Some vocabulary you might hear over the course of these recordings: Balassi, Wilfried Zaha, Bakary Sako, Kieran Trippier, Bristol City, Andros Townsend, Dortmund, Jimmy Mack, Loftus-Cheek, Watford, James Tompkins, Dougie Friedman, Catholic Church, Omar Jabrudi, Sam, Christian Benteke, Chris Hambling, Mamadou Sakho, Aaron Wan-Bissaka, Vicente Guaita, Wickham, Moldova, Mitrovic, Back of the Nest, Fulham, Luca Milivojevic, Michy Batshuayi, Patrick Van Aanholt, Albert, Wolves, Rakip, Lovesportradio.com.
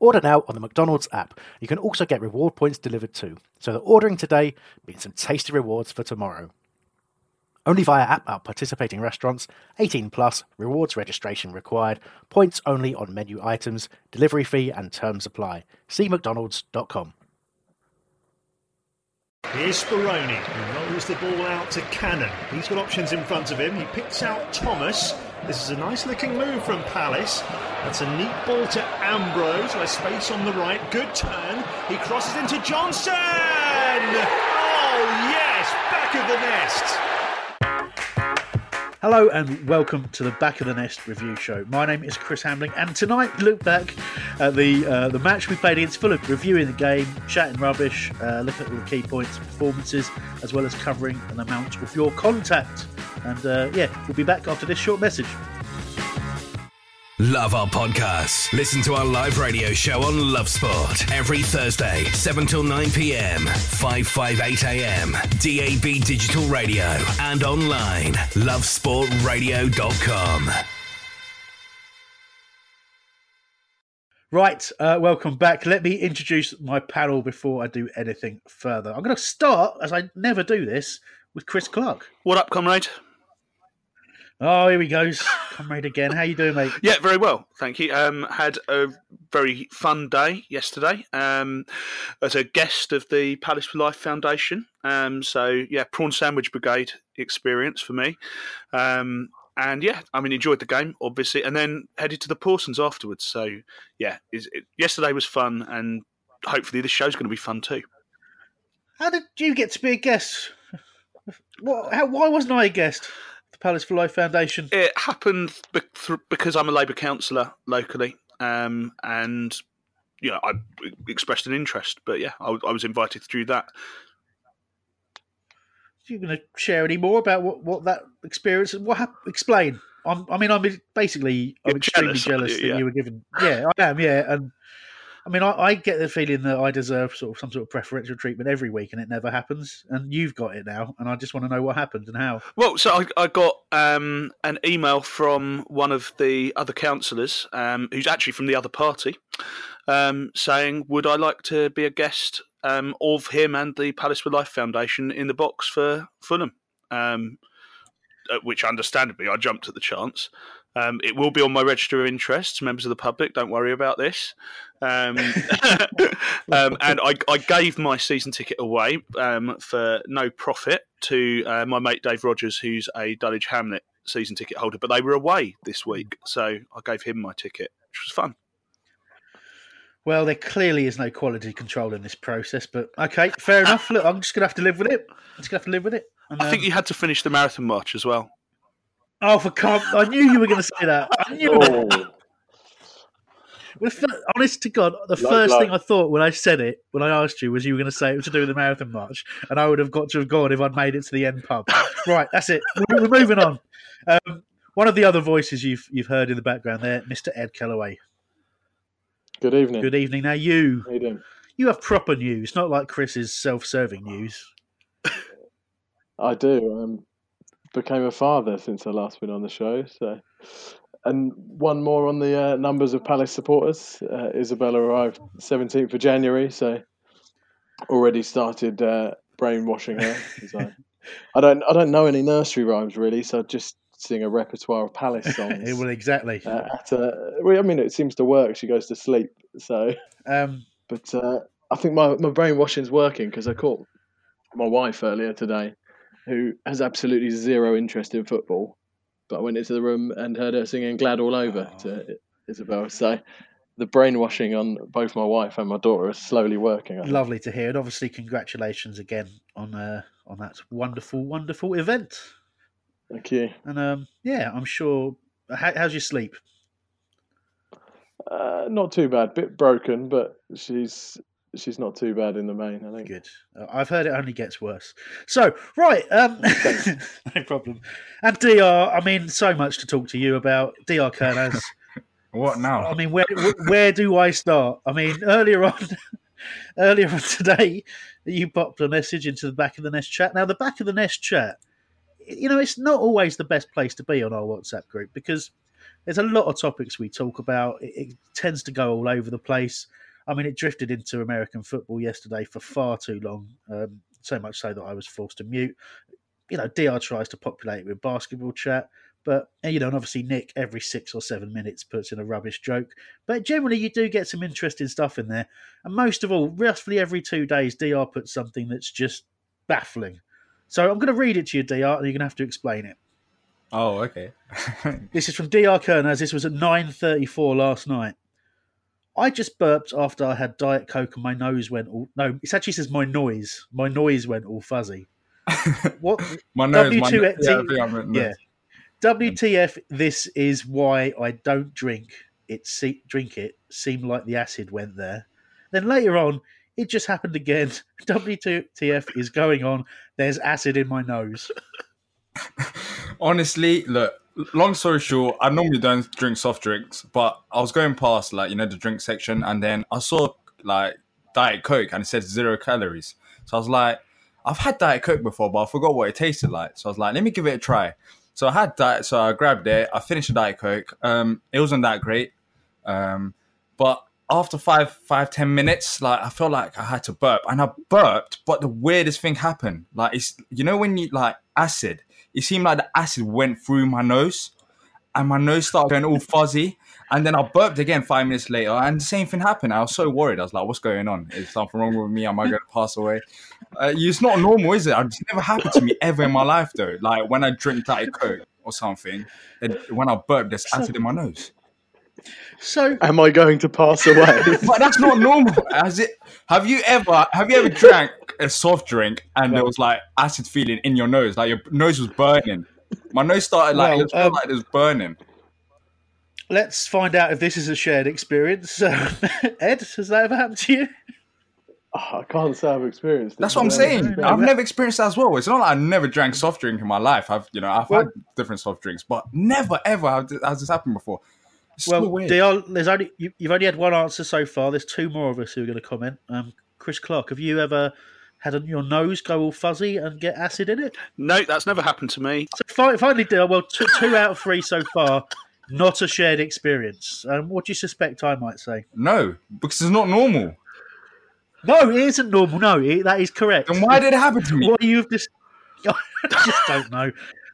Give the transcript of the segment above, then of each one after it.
Order now on the McDonald's app. You can also get reward points delivered too. So that ordering today means some tasty rewards for tomorrow. Only via app at participating restaurants. 18 plus. Rewards registration required. Points only on menu items. Delivery fee and terms apply. See mcdonalds.com. Here's Speroni, who rolls the ball out to Cannon. He's got options in front of him. He picks out Thomas. This is a nice-looking move from Palace. That's a neat ball to Ambrose, with space on the right. Good turn. He crosses into Johnson! Oh, yes! Back of the Nest! Hello and welcome to the Back of the Nest review show. My name is Chris Hambling, and tonight we look back at the match we played against Fulham, reviewing the game, chatting rubbish, looking at all the key points, performances, as well as covering an amount of your contact. And we'll be back after this short message. Love our podcast. Listen to our live radio show on Love Sport every Thursday, 7 till 9 p.m., 558 a.m., DAB Digital Radio, and online, lovesportradio.com. Right, welcome back. Let me introduce my panel before I do anything further. I'm going to start, as I never do this, with Chris Clark. What up, comrade? Oh, here he goes. Comrade again. How you doing, mate? Yeah, very well, thank you. Had a very fun day yesterday as a guest of the Palace for Life Foundation. Prawn Sandwich Brigade experience for me. Enjoyed the game, obviously, and then headed to the Pawsons afterwards. So, yeah, yesterday was fun, and hopefully this show's going to be fun too. How did you get to be a guest? Why wasn't I a guest? The Palace for Life Foundation. It happened because I'm a Labour councillor locally, I expressed an interest. But yeah, I was invited through that. Are you going to share any more about what that experience? What happened? Explain. I'm extremely jealous that you were given. Yeah, I am. Yeah, and I get the feeling that I deserve some sort of preferential treatment every week, and it never happens. And you've got it now, and I just want to know what happened and how. Well, so I got an email from one of the other councillors, who's actually from the other party, saying, would I like to be a guest of him and the Palace for Life Foundation in the box for Fulham, which understandably I jumped at the chance. It will be on my register of interests, members of the public. Don't worry about this. And I gave my season ticket away for no profit to my mate Dave Rogers, who's a Dulwich Hamlet season ticket holder. But they were away this week, so I gave him my ticket, which was fun. Well, there clearly is no quality control in this process, but okay, fair enough. Look, I'm just going to have to live with it. And, I think you had to finish the marathon march as well. Oh, for God. I knew you were going to say that. Honest to God, the first thing I thought when I said it, when I asked you, was you were going to say it was to do with the marathon march, and I would have got to have gone if I'd made it to the end pub. Right, that's it. We're moving on. One of the other voices you've heard in the background there, Mr. Ed Kellaway. Good evening. Good evening. Now you. How you doing? You have proper news, not like Chris's self-serving news. I do. Became a father since I last been on the show, so. And one more on the numbers of Palace supporters. Isabella arrived 17th of January, so already started brainwashing her, as I I don't know any nursery rhymes really, so I just sing a repertoire of Palace songs. Well, exactly. It seems to work. She goes to sleep, so. But I think my brainwashing's working because I caught my wife earlier today, who has absolutely zero interest in football, but I went into the room and heard her singing "Glad All Over" to Isabel. So the brainwashing on both my wife and my daughter is slowly working. Lovely to hear, and obviously congratulations again on that wonderful, wonderful event. Thank you. And I'm sure. How's your sleep? Not too bad. Bit broken, but she's not too bad in the main, I think. Good. I've heard it only gets worse. So, right. No problem. And DR, so much to talk to you about. DR Kernas. What now? Where do I start? Earlier on today, you popped a message into the Back of the Nest chat. Now, the Back of the Nest chat, it's not always the best place to be on our WhatsApp group because there's a lot of topics we talk about. It tends to go all over the place. It drifted into American football yesterday for far too long, so much so that I was forced to mute. DR tries to populate it with basketball chat, but, and obviously Nick every 6 or 7 minutes puts in a rubbish joke. But generally you do get some interesting stuff in there. And most of all, roughly every 2 days, DR puts something that's just baffling. So I'm going to read it to you, DR, and you're going to have to explain it. Oh, okay. This is from DR Kernas. This was at 9:34 last night. I just burped after I had Diet Coke and my nose went all... No, it actually says my noise. My noise went all fuzzy. What? My nose. WTF, this is why I don't drink it. Drink it. Seemed like the acid went there. Then later on, it just happened again. WTF is going on. There's acid in my nose. Honestly, look. Long story short, I normally don't drink soft drinks, but I was going past the drink section and then I saw Diet Coke and it said 0 calories. So I was like, I've had Diet Coke before, but I forgot what it tasted like. So I was like, let me give it a try. So I had Diet, so I grabbed it. I finished the Diet Coke. It wasn't that great, but after 5-10 minutes, I felt like I had to burp, and I burped. But the weirdest thing happened, it's when you acid. It seemed like the acid went through my nose and my nose started going all fuzzy. And then I burped again 5 minutes later and the same thing happened. I was so worried. I was like, what's going on? Is something wrong with me? Am I going to pass away? It's not normal, is it? It's never happened to me ever in my life, though. When I drink Diet Coke or something, when I burp, there's acid in my nose. So am I going to pass away? But that's not normal. Have you ever drank a soft drink and there was acid feeling in your nose? Your nose was burning. My nose started it was burning. Let's find out if this is a shared experience. Ed, has that ever happened to you? Oh, I can't say I've experienced it. That's what I'm saying. I've never experienced that as well. It's not like I've never drank soft drink in my life. I've had different soft drinks, but never ever has this happened before. You've only had one answer so far. There's two more of us who are going to comment. Chris Clark, have you ever had your nose go all fuzzy and get acid in it? No, that's never happened to me. So finally, two out of three so far. Not a shared experience. What do you suspect I might say? No, because it's not normal. No, it isn't normal. No, that is correct. Then why did it happen to me? What you've just... I just don't know.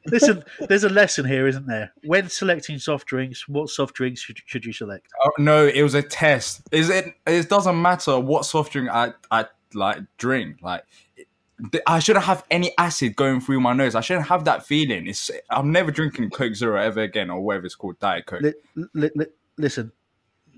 Listen, there's a lesson here, isn't there? When selecting soft drinks, what soft drinks should you select? No, it was a test. It doesn't matter what soft drink I drink. I shouldn't have any acid going through my nose. I shouldn't have that feeling. I'm never drinking Coke Zero ever again, or whatever it's called, Diet Coke. Listen,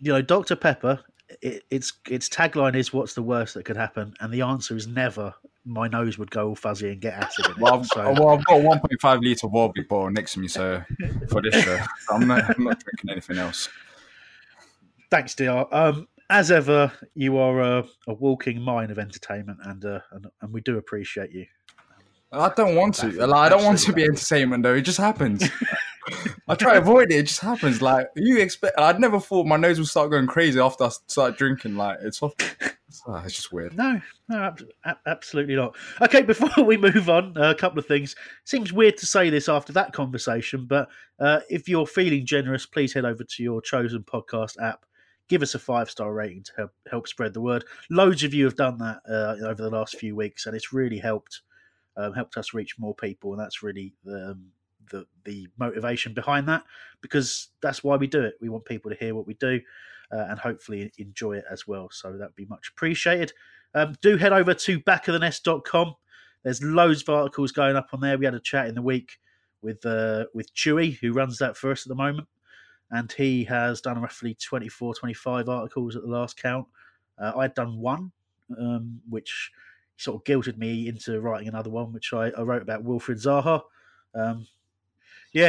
Dr. Pepper. Its tagline is "What's the worst that could happen?" and the answer is never. My nose would go all fuzzy and get acid in it. I've got a 1.5 litre Warby bottle next to me, so for this show, I'm not drinking anything else. Thanks, DR. As ever, you are a walking mine of entertainment, and we do appreciate you. I don't want to. I don't want to be entertainment, though. It just happens. I try to avoid it. It just happens. You expect. I'd never thought my nose would start going crazy after I start drinking. It's soft. It's just weird. No, absolutely not. Okay, before we move on, a couple of things. Seems weird to say this after that conversation, but if you're feeling generous, please head over to your chosen podcast app. Give us a 5-star rating to help spread the word. Loads of you have done that over the last few weeks, and it's really helped helped us reach more people. And that's really the motivation behind that, because that's why we do it. We want people to hear what we do and hopefully enjoy it as well. So that'd be much appreciated. Do head over to backofthenest.com. There's loads of articles going up on there. We had a chat in the week with Chewy, who runs that for us at the moment. And he has done roughly 24, 25 articles at the last count. I'd done one, which sort of guilted me into writing another one, which I wrote about Wilfried Zaha.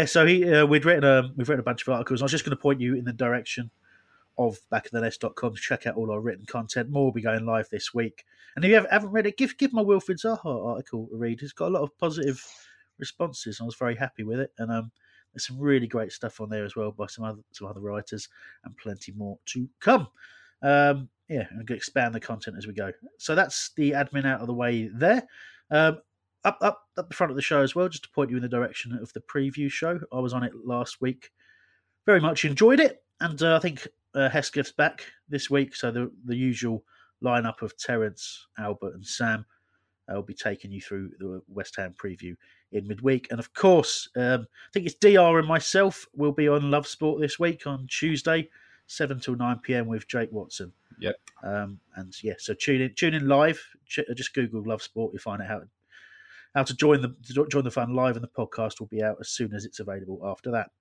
So we've written a bunch of articles. I was just going to point you in the direction of backofthenest.com to check out all our written content. More will be going live this week. And if you haven't read it, give my Wilfried Zaha article a read. It's got a lot of positive responses, and I was very happy with it. And there's some really great stuff on there as well by some other writers, and plenty more to come. I'm going to expand the content as we go. So that's the admin out of the way there. Up the front of the show as well, just to point you in the direction of the preview show. I was on it last week. Very much enjoyed it. And I think Hesketh's back this week. So the usual lineup of Terence, Albert and Sam will be taking you through the West Ham preview in midweek. And of course, I think it's DR and myself will be on Love Sport this week on Tuesday, 7 till 9pm with Jake Watson. Yep. So tune in live. Just Google Love Sport. You'll find out how to join the fun live, and the podcast will be out as soon as it's available after that.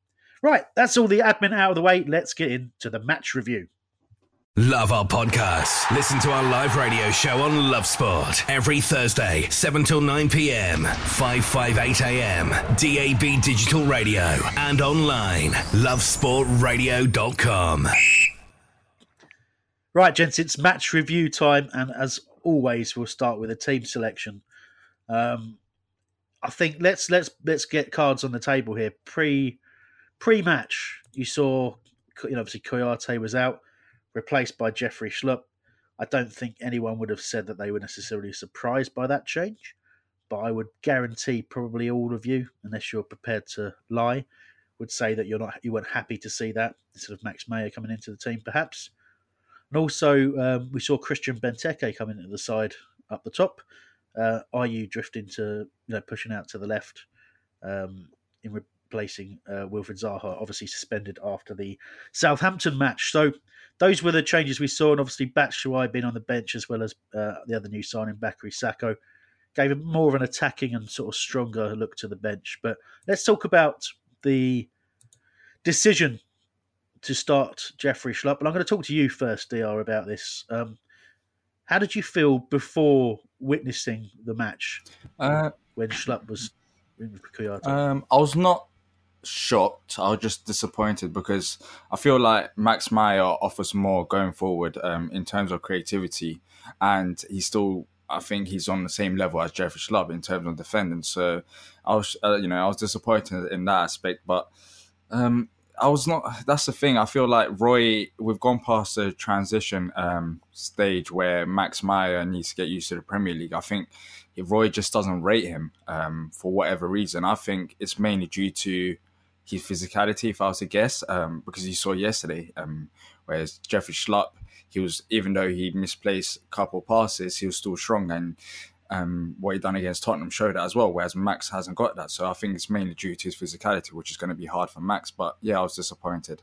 Right, that's all the admin out of the way. Let's get into the match review. Love our podcast. Listen to our live radio show on Love Sport every Thursday, 7 till 9 p.m., 558 a.m., DAB Digital Radio, and online, lovesportradio.com. Right, gents, it's match review time, and as always, we'll start with a team selection. I think let's get cards on the table here. Pre-match, you saw, obviously Kouyaté was out, replaced by Jeffrey Schlupp. I don't think anyone would have said that they were necessarily surprised by that change, but I would guarantee probably all of you, unless you're prepared to lie, would say that you weren't happy to see that instead of Max Meyer coming into the team, perhaps. And also, we saw Christian Benteke coming into the side up the top. Ayew drifting to pushing out to the left in replacing Wilfried Zaha, obviously suspended after the Southampton match. So those were the changes we saw, and obviously Batshuayi being on the bench as well as the other new signing, Bakary Sako, gave him more of an attacking and sort of stronger look to the bench. But let's talk about the decision to start Jeffrey Schlupp. And I'm going to talk to you first, DR, about this. How did you feel before witnessing the match when Schlupp was in Kouyaté? I was not shocked. I was just disappointed because I feel like Max Meyer offers more going forward in terms of creativity, and I think he's on the same level as Jeffrey Schlupp in terms of defending. So I was, I was disappointed in that aspect, but. I was not. That's the thing. I feel like Roy. We've gone past the transition stage where Max Meyer needs to get used to the Premier League. I think Roy just doesn't rate him for whatever reason. I think it's mainly due to his physicality, if I was to guess, because you saw yesterday. Whereas Jeffrey Schlupp, he was, even though he misplaced a couple of passes, he was still strong, and what he done against Tottenham showed that as well, whereas Max hasn't got that. So I think it's mainly due to his physicality, which is going to be hard for Max. But yeah, I was disappointed.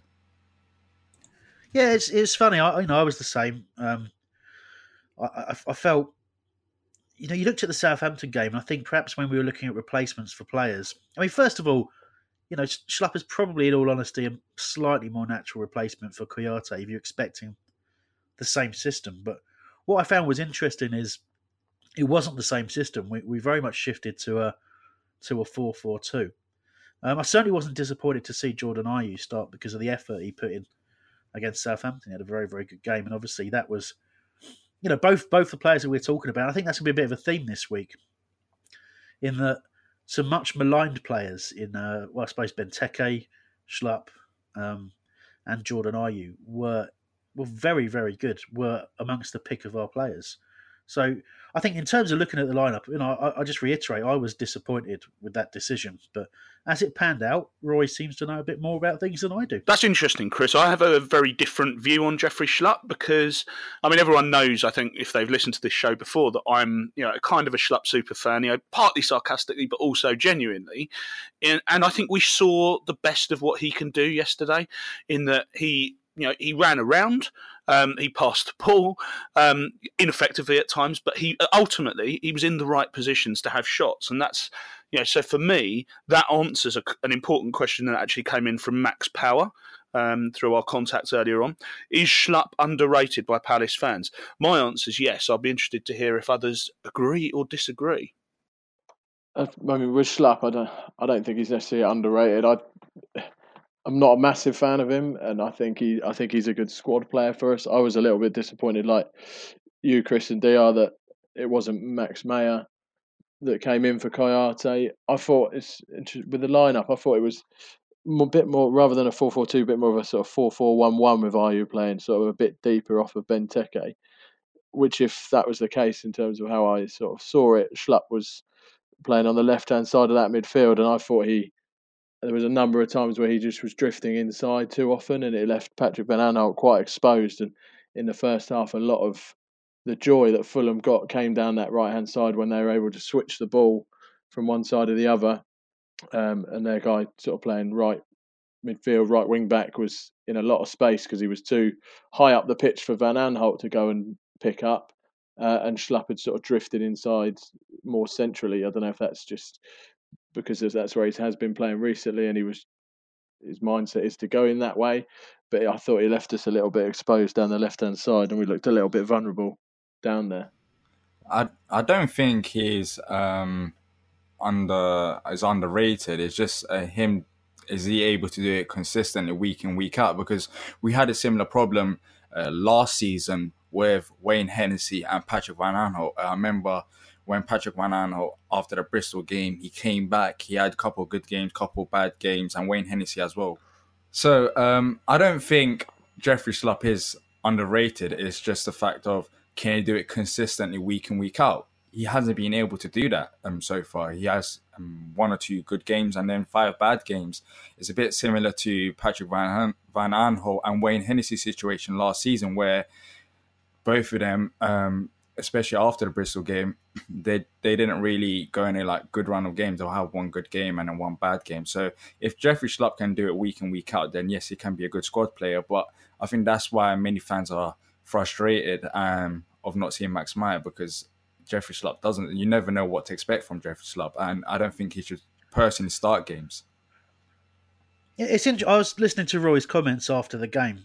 Yeah, it's funny. I was the same. I felt, you looked at the Southampton game, and I think perhaps when we were looking at replacements for players, I mean, first of all, Schlupp is probably, in all honesty, a slightly more natural replacement for Kouyaté if you're expecting the same system. But what I found was interesting is, it wasn't the same system. We very much shifted to a 4-4-2. I certainly wasn't disappointed to see Jordan Ayew start because of the effort he put in against Southampton. He had a very, very good game. And obviously that was, both the players that we're talking about. I think that's going to be a bit of a theme this week, in that some much maligned players in, I suppose, Benteke, Schlupp and Jordan Ayew were very, very good, were amongst the pick of our players. So I think in terms of looking at the lineup, you know, I just reiterate, I was disappointed with that decision. But as it panned out, Roy seems to know a bit more about things than I do. That's interesting, Chris. I have a very different view on Jeffrey Schlupp because, I mean, everyone knows, I think, if they've listened to this show before, that I'm, you know, kind of a Schlupp super fan, you know, partly sarcastically, but also genuinely. And I think we saw the best of what he can do yesterday in that he... You know, he ran around, he passed the ball, ineffectively at times, but he ultimately he was in the right positions to have shots, and that's, you know, so for me that answers an important question that actually came in from Max Power through our contacts earlier on. Is Schlupp underrated by Palace fans? My answer is yes. I'll be interested to hear if others agree or disagree. I mean, with Schlupp, I don't think he's necessarily underrated. I'm not a massive fan of him, and I think he's a good squad player for us. I was a little bit disappointed, like you, Chris and DR, that it wasn't Max Meyer that came in for Kayate. I thought with the lineup, I thought it was a bit more, rather than a 4-4-2, a bit more of a sort of 4-4-1-1 with Ayew playing sort of a bit deeper off of Benteke. Which, if that was the case in terms of how I sort of saw it, Schlupp was playing on the left hand side of that midfield, and I thought there was a number of times where he just was drifting inside too often, and it left Patrick Van Aanholt quite exposed. And in the first half, a lot of the joy that Fulham got came down that right-hand side when they were able to switch the ball from one side to the other. And their guy sort of playing right midfield, right wing back, was in a lot of space because he was too high up the pitch for Van Aanholt to go and pick up. And Schlupp had sort of drifted inside more centrally. I don't know if that's just... because that's where he has been playing recently, and his mindset is to go in that way. But I thought he left us a little bit exposed down the left-hand side, and we looked a little bit vulnerable down there. I don't think he's underrated. It's just him. Is he able to do it consistently week in, week out? Because we had a similar problem last season with Wayne Hennessey and Patrick Van Aanholt. I remember... when Patrick Van Aanholt, after the Bristol game, he came back. He had a couple of good games, couple of bad games, and Wayne Hennessey as well. So I don't think Jeffrey Schlupp is underrated. It's just the fact of, can he do it consistently week in, week out? He hasn't been able to do that so far. He has one or two good games and then 5 bad games. It's a bit similar to Patrick Van Aanholt and Wayne Hennessey's situation last season, where both of them... especially after the Bristol game, they didn't really go any like good run of games. They'll have one good game and then one bad game. So if Jeffrey Schlupp can do it week in, week out, then yes, he can be a good squad player. But I think that's why many fans are frustrated of not seeing Max Meyer, because Jeffrey Schlupp doesn't. You never know what to expect from Jeffrey Schlupp, and I don't think he should personally start games. It's interesting. I was listening to Roy's comments after the game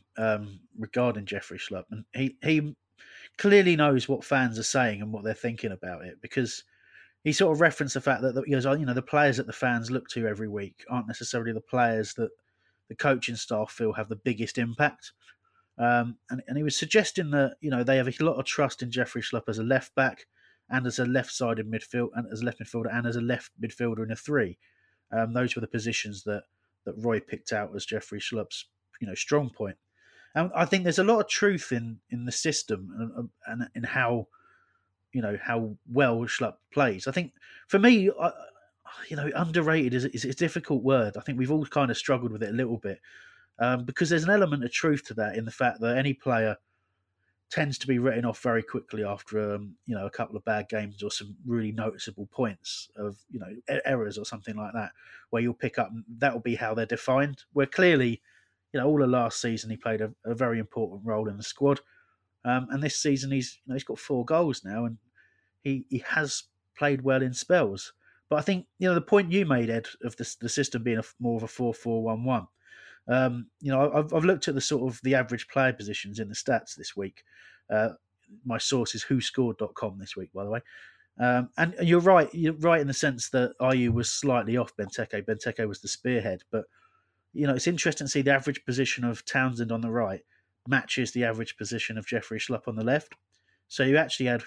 regarding Jeffrey Schlupp, and he clearly knows what fans are saying and what they're thinking about it, because he sort of referenced the fact that the players that the fans look to every week aren't necessarily the players that the coaching staff feel have the biggest impact. And he was suggesting that, you know, they have a lot of trust in Jeffrey Schlupp as a left back and as a left-sided midfield and as a left midfielder and as a left midfielder in a three. Those were the positions that Roy picked out as Jeffrey Schlupp's, you know, strong point. And I think there's a lot of truth in the system and in how, you know, how well Schlupp plays. I think for me, underrated is a difficult word. I think we've all kind of struggled with it a little bit because there's an element of truth to that in the fact that any player tends to be written off very quickly after, a couple of bad games or some really noticeable points of, you know, errors or something like that, where you'll pick up, and that'll be how they're defined, where clearly... You know, all of last season he played a very important role in the squad, and this season he's got 4 goals now, and he has played well in spells. But I think, you know, the point you made, Ed, of the system being more of a 4-4-1-1. I've looked at the sort of the average player positions in the stats this week. My source is WhoScored.com this week, by the way. And you're right. You're right in the sense that Ayew was slightly off Benteke. Benteke was the spearhead, but. You know, it's interesting to see the average position of Townsend on the right matches the average position of Jeffrey Schlupp on the left. So you actually had,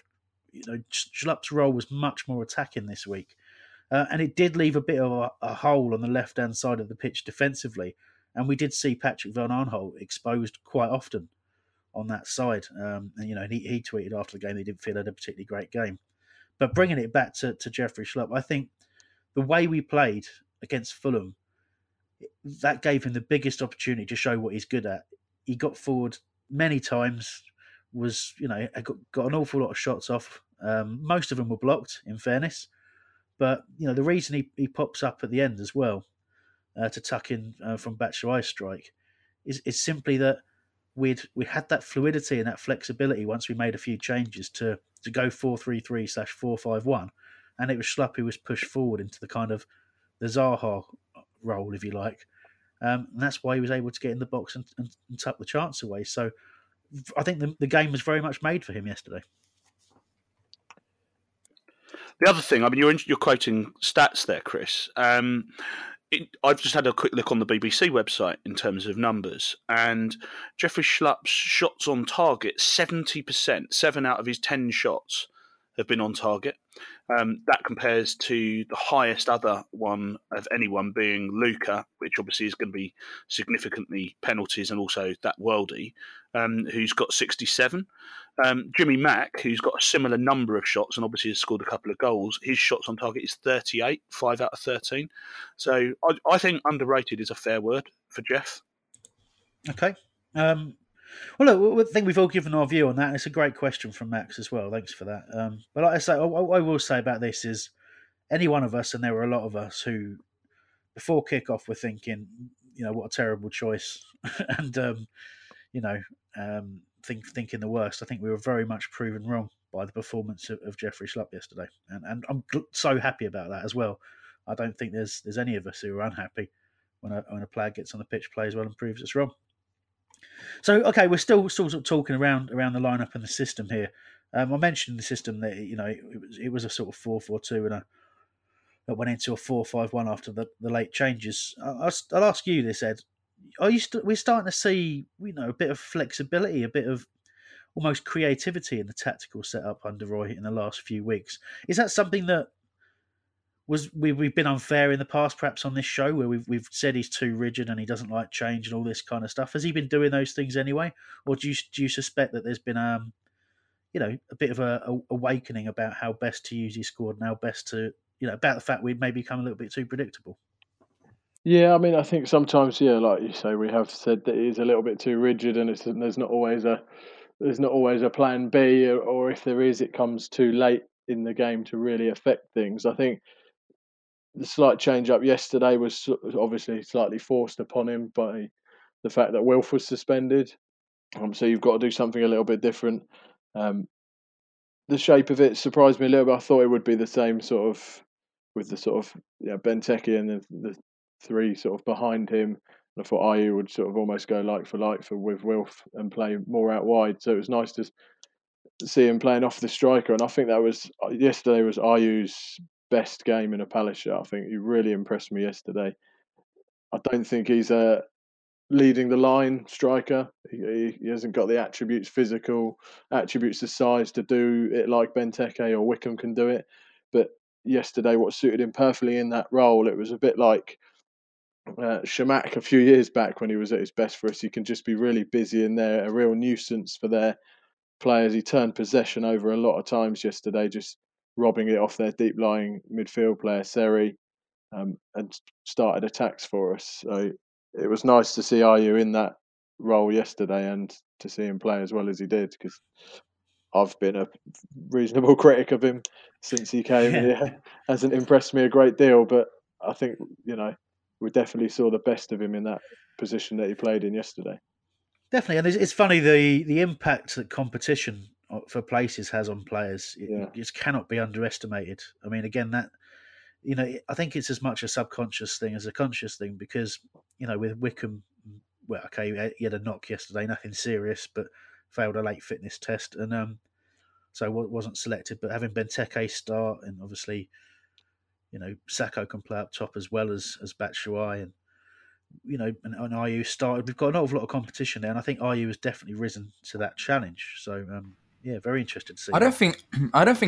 you know, Schlupp's role was much more attacking this week. And it did leave a bit of a hole on the left-hand side of the pitch defensively. And we did see Patrick Van Aanholt exposed quite often. on that side. And, you know, he tweeted after the game, he didn't feel had a particularly great game. But bringing it back to Jeffrey Schlupp, I think the way we played against Fulham, that gave him the biggest opportunity to show what he's good at. He got forward many times, was, you know, got an awful lot of shots off. Most of them were blocked, in fairness. But, you know, the reason he pops up at the end as well to tuck in from Batshuayi's strike is simply that we had that fluidity and that flexibility once we made a few changes to go 4-3-3/4-5-1. And it was Schlupp who was pushed forward into the kind of the Zaha role, if you like. And that's why he was able to get in the box and tuck the chance away. So I think the game was very much made for him yesterday. The other thing, I mean, you're quoting stats there, Chris. I've just had a quick look on the BBC website in terms of numbers. And Jeffrey Schlupp's shots on target, 70%, 7 out of his 10 shots have been on target. That compares to the highest other one of anyone being Luca, which obviously is going to be significantly penalties and also that worldie, who's got 67. Jimmy Mack, who's got a similar number of shots and obviously has scored a couple of goals, his shots on target is 38, 5 out of 13. So I think underrated is a fair word for Jeff. Okay. Well, look, I think we've all given our view on that. It's a great question from Max as well. Thanks for that. But like I say, what I will say about this is any one of us, and there were a lot of us who, before kickoff, were thinking, you know, what a terrible choice, and you know, thinking the worst. I think we were very much proven wrong by the performance of Jeffrey Schlupp yesterday, and I'm so happy about that as well. I don't think there's any of us who are unhappy when a player gets on the pitch, plays well, and proves it's wrong. So, okay, we're still sort of talking around the lineup and the system here. I mentioned the system that, you know, it was a sort of 4-4-2 and that went into a 4-5-1 after the late changes. I'll ask you this, Ed. We're starting to see, you know, a bit of flexibility, a bit of almost creativity in the tactical setup under Roy in the last few weeks. Is that something that we've been unfair in the past, perhaps on this show, where we've said he's too rigid and he doesn't like change and all this kind of stuff? Has he been doing those things anyway, or do you suspect that there's been you know, a bit of a awakening about how best to use his squad and how best to, you know, about the fact we've maybe become a little bit too predictable? Yeah, I mean, I think sometimes, yeah, like you say, we have said that he's a little bit too rigid, and there's not always a plan B, or if there is, it comes too late in the game to really affect things. I think the slight change up yesterday was obviously slightly forced upon him by the fact that Wilf was suspended. So you've got to do something a little bit different. The shape of it surprised me a little bit. I thought it would be the same sort of with the sort of, yeah, Benteke and the three sort of behind him. And I thought Ayew would sort of almost go like for like with Wilf and play more out wide. So it was nice to see him playing off the striker. And I think that was, yesterday was Ayew's best game in a Palace shirt. I think he really impressed me yesterday. I don't think he's a leading the line striker. He hasn't got the attributes, physical attributes, the size to do it like Benteke or Wickham can do it. But yesterday, what suited him perfectly in that role, it was a bit like Shamak a few years back when he was at his best for us. He can just be really busy in there, a real nuisance for their players. He turned possession over a lot of times yesterday, just robbing it off their deep-lying midfield player, Seri, and started attacks for us. So it was nice to see Ayew in that role yesterday and to see him play as well as he did, because I've been a reasonable critic of him since he came. It hasn't impressed me a great deal, but I think, you know, we definitely saw the best of him in that position that he played in yesterday. Definitely. And it's funny, the impact that competition for places has on players. It just cannot be underestimated. I mean, again, that, you know, I think it's as much a subconscious thing as a conscious thing, because, you know, with Wickham, well, okay, he had a knock yesterday, nothing serious, but failed a late fitness test, and so wasn't selected. But having Benteke start, and obviously, you know, Sako can play up top as well as Batshuayi, and, you know, and Ayew started. We've got an awful lot of competition there, and I think Ayew has definitely risen to that challenge. So, yeah, very interested to see. I don't think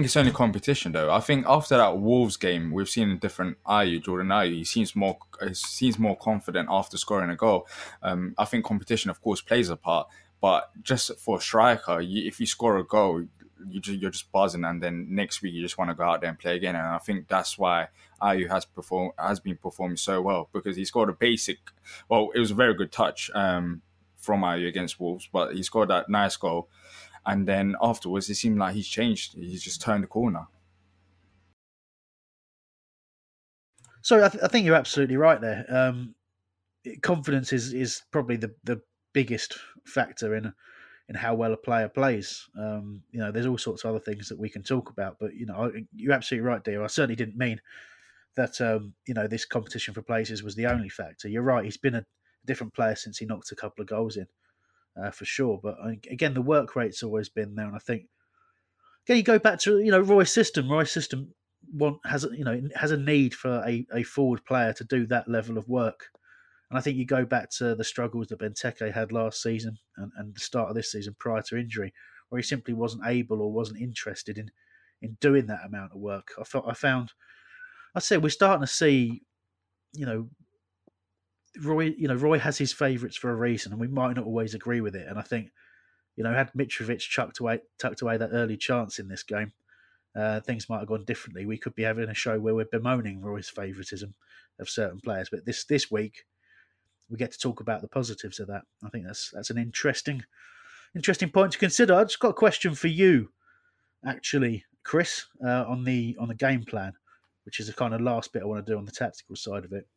it's only competition though. I think after that Wolves game, we've seen a different Ayew, Jordan Ayew. He seems more confident after scoring a goal. I think competition, of course, plays a part, But just for a striker, if you score a goal, you're just buzzing, and then next week you just want to go out there and play again. And I think that's why Ayew has been performing so well, because he scored a basic. Well, it was a very good touch from Ayew against Wolves, but he scored that nice goal, and then afterwards it seemed like he's changed. He's just turned the corner. So I think you're absolutely right there. Confidence is probably the biggest factor in how well a player plays. There's all sorts of other things that we can talk about, but you're absolutely right, dear. I certainly didn't mean that this competition for places was the only factor. You're right; he's been a different player since he knocked a couple of goals in, for sure. But again, the work rate's always been there, and I think again you go back to Roy's system. Roy's system has a need for a forward player to do that level of work. And I think you go back to the struggles that Benteke had last season and the start of this season prior to injury, where he simply wasn't able or wasn't interested in doing that amount of work. I found we're starting to see, Roy has his favourites for a reason, and we might not always agree with it. And I think, had Mitrovic tucked away that early chance in this game, things might have gone differently. We could be having a show where we're bemoaning Roy's favouritism of certain players. But this week, we get to talk about the positives of that. I think that's an interesting point to consider. I just got a question for you, actually, Chris, on the game plan, which is the kind of last bit I want to do on the tactical side of it.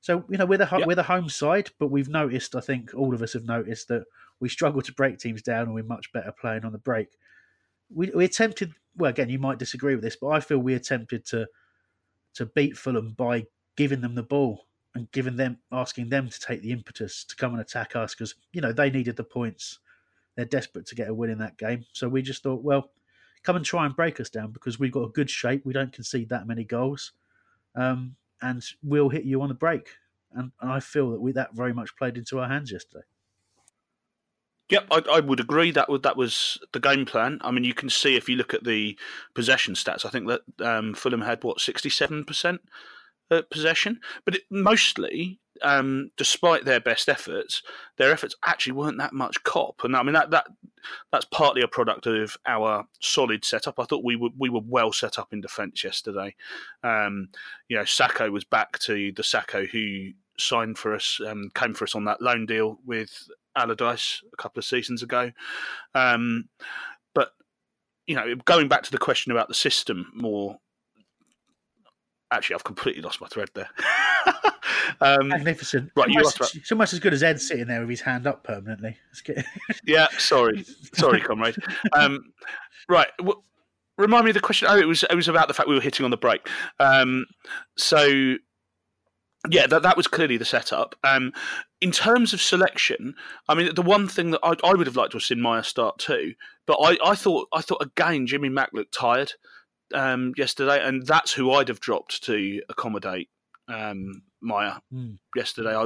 So we're the home side, but we've noticed, I think all of us have noticed, that we struggle to break teams down, and we're much better playing on the break. We attempted. Well, again, you might disagree with this, but I feel we attempted to beat Fulham by giving them the ball. And asking them to take the impetus to come and attack us, because they needed the points. They're desperate to get a win in that game. So we just thought, well, come and try and break us down, because we've got a good shape. We don't concede that many goals, and we'll hit you on the break. And I feel that that very much played into our hands yesterday. Yep, I would agree that was the game plan. I mean, you can see if you look at the possession stats. I think that Fulham had 67%. Possession, but mostly, despite their best efforts, their efforts actually weren't that much cop. And I mean that's partly a product of our solid setup. I thought we were well set up in defence yesterday. Sako was back to the Sako who signed for us, came for us on that loan deal with Allardyce a couple of seasons ago. But going back to the question about the system more. Actually, I've completely lost my thread there. Magnificent. Right, it's almost as good as Ed sitting there with his hand up permanently. Yeah, sorry, comrade. Right, remind me of the question. Oh, it was about the fact we were hitting on the break. Yeah, that was clearly the setup. In terms of selection, I mean, the one thing that I would have liked to have seen Meyer start too, but I thought again Jimmy Mack looked tired. Yesterday, and that's who I'd have dropped to accommodate Meyer yesterday. I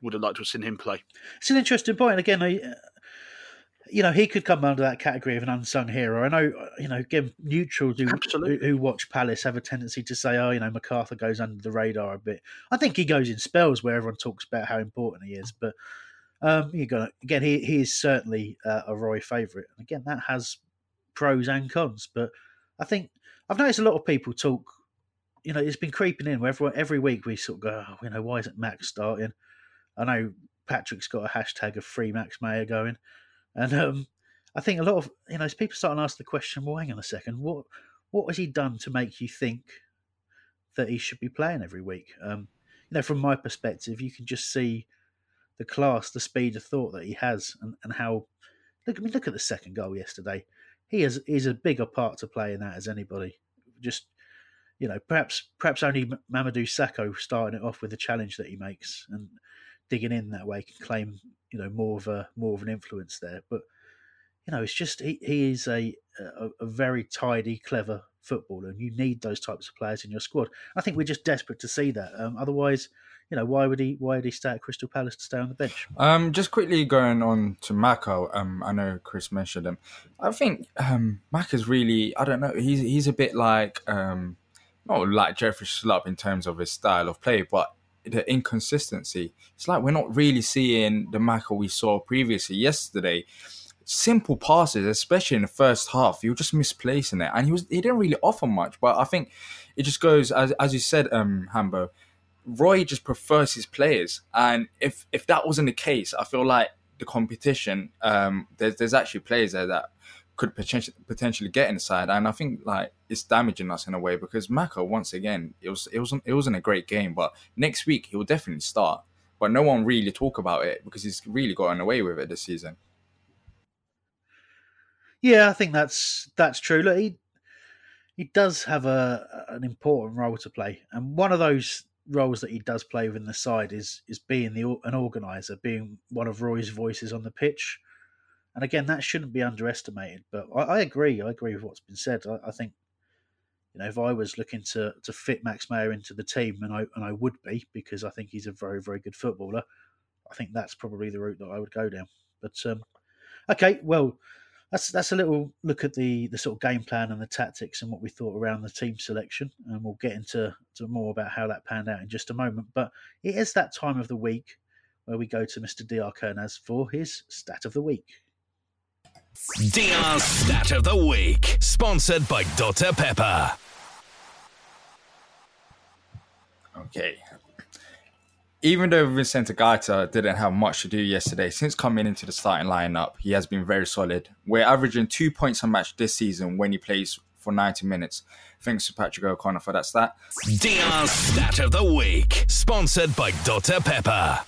would have liked to have seen him play. It's an interesting point. And again, he could come under that category of an unsung hero. I know, again, neutrals who watch Palace have a tendency to say, MacArthur goes under the radar a bit. I think he goes in spells where everyone talks about how important he is. But he is certainly a Roy favourite. And again, that has pros and cons. But I think I've noticed a lot of people talk, it's been creeping in where every week we sort of go, why isn't Max starting? I know Patrick's got a hashtag of free Max Meyer going. And I think a lot of, people start to ask the question, well, hang on a second, what has he done to make you think that he should be playing every week? From my perspective, you can just see the class, the speed of thought that he has and how, look at the second goal yesterday. He's a bigger part to play in that as anybody. Just, perhaps only Mamadou Sakho starting it off with the challenge that he makes and digging in that way can claim, more of an influence there. But, it's just he is a very tidy, clever footballer, and you need those types of players in your squad. I think we're just desperate to see that. Otherwise, why would he stay at Crystal Palace to stay on the bench? Just quickly going on to Mako, I know Chris mentioned him. I think Mak is really, I don't know, he's a bit like, not like Jeffrey Schlupp in terms of his style of play, but the inconsistency. It's like we're not really seeing the Michael we saw previously yesterday. Simple passes, especially in the first half, he was just misplacing it, and he didn't really offer much. But I think it just goes as you said, Hambo. Roy just prefers his players, and if that wasn't the case, I feel like the competition, there's actually players there that could potentially get inside, and I think like it's damaging us in a way because Mako, once again, it wasn't a great game, but next week he will definitely start. But no one really talk about it because he's really gotten away with it this season. Yeah, I think that's true. Look, he does have an important role to play, and one of those roles that he does play within the side is being an organizer, being one of Roy's voices on the pitch. And again, that shouldn't be underestimated. But I agree with what's been said. I think, you know, if I was looking to fit Max Meyer into the team, and I would be, because I think he's a very, very good footballer, I think that's probably the route that I would go down. But okay, well, that's a little look at the sort of game plan and the tactics and what we thought around the team selection. And we'll get into more about how that panned out in just a moment. But it is that time of the week where we go to Mr. DR Kernas for his Stat of the Week. DR's Stat of the Week, sponsored by Dr. Pepper. Okay. Even though Vicente Guaita didn't have much to do yesterday, since coming into the starting lineup, he has been very solid. We're averaging 2 points a match this season when he plays for 90 minutes. Thanks to Patrick O'Connor for that stat. DR's Stat of the Week, sponsored by Dr. Pepper.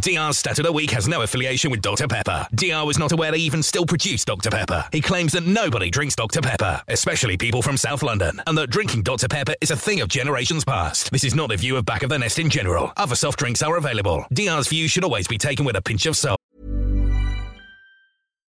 DR's Stat of the Week has no affiliation with Dr. Pepper. DR was not aware they even still produce Dr. Pepper. He claims that nobody drinks Dr. Pepper, especially people from South London, and that drinking Dr. Pepper is a thing of generations past. This is not the view of Back of the Nest in general. Other soft drinks are available. DR's view should always be taken with a pinch of salt.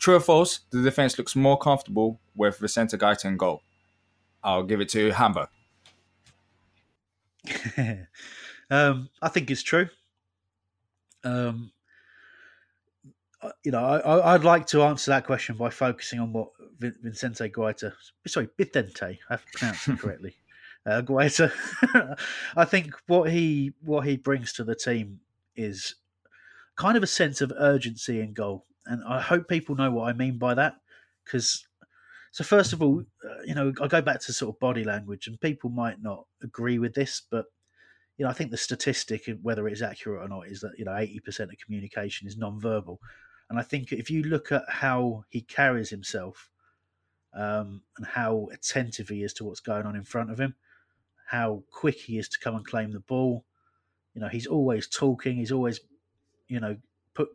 True or false, the defence looks more comfortable with Vicente Guaita in goal. I'll give it to Hambo. I think it's true. I'd like to answer that question by focusing on what Vicente Guaita, I have pronounced it correctly, Guaita. I think what he brings to the team is kind of a sense of urgency in goal. And I hope people know what I mean by that. So first of all, I go back to sort of body language, and people might not agree with this, but, I think the statistic, whether it's accurate or not, is that, 80% of communication is nonverbal. And I think if you look at how he carries himself and how attentive he is to what's going on in front of him, how quick he is to come and claim the ball, he's always talking, he's always,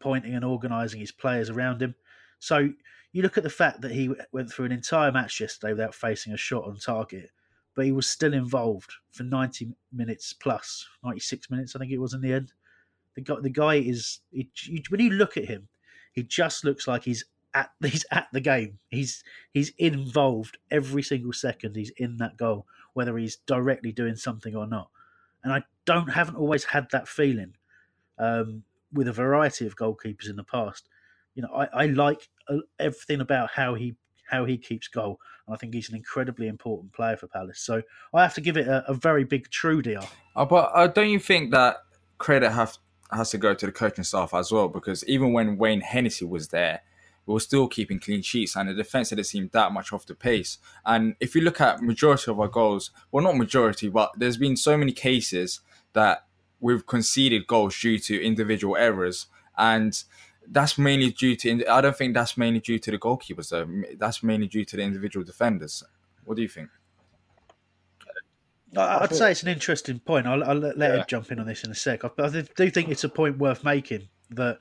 pointing and organising his players around him. So you look at the fact that he went through an entire match yesterday without facing a shot on target, but he was still involved for 90 minutes plus, 96 minutes, I think it was in the end. The guy is... when you look at him, he just looks like he's at the game. He's involved every single second. He's in that goal, whether he's directly doing something or not. And I haven't always had that feeling. With a variety of goalkeepers in the past, I like everything about how he keeps goal, and I think he's an incredibly important player for Palace. So I have to give it a very big true deal. But don't you think that credit has to go to the coaching staff as well? Because even when Wayne Hennessey was there, we were still keeping clean sheets and the defence didn't seem that much off the pace. And if you look at majority of our goals, well, not majority, but there's been so many cases that we've conceded goals due to individual errors. And that's mainly due to, I don't think that's mainly due to the goalkeepers though. That's mainly due to the individual defenders. What do you think? I'd say it's an interesting point. I'll let Ed jump in on this in a sec. I do think it's a point worth making that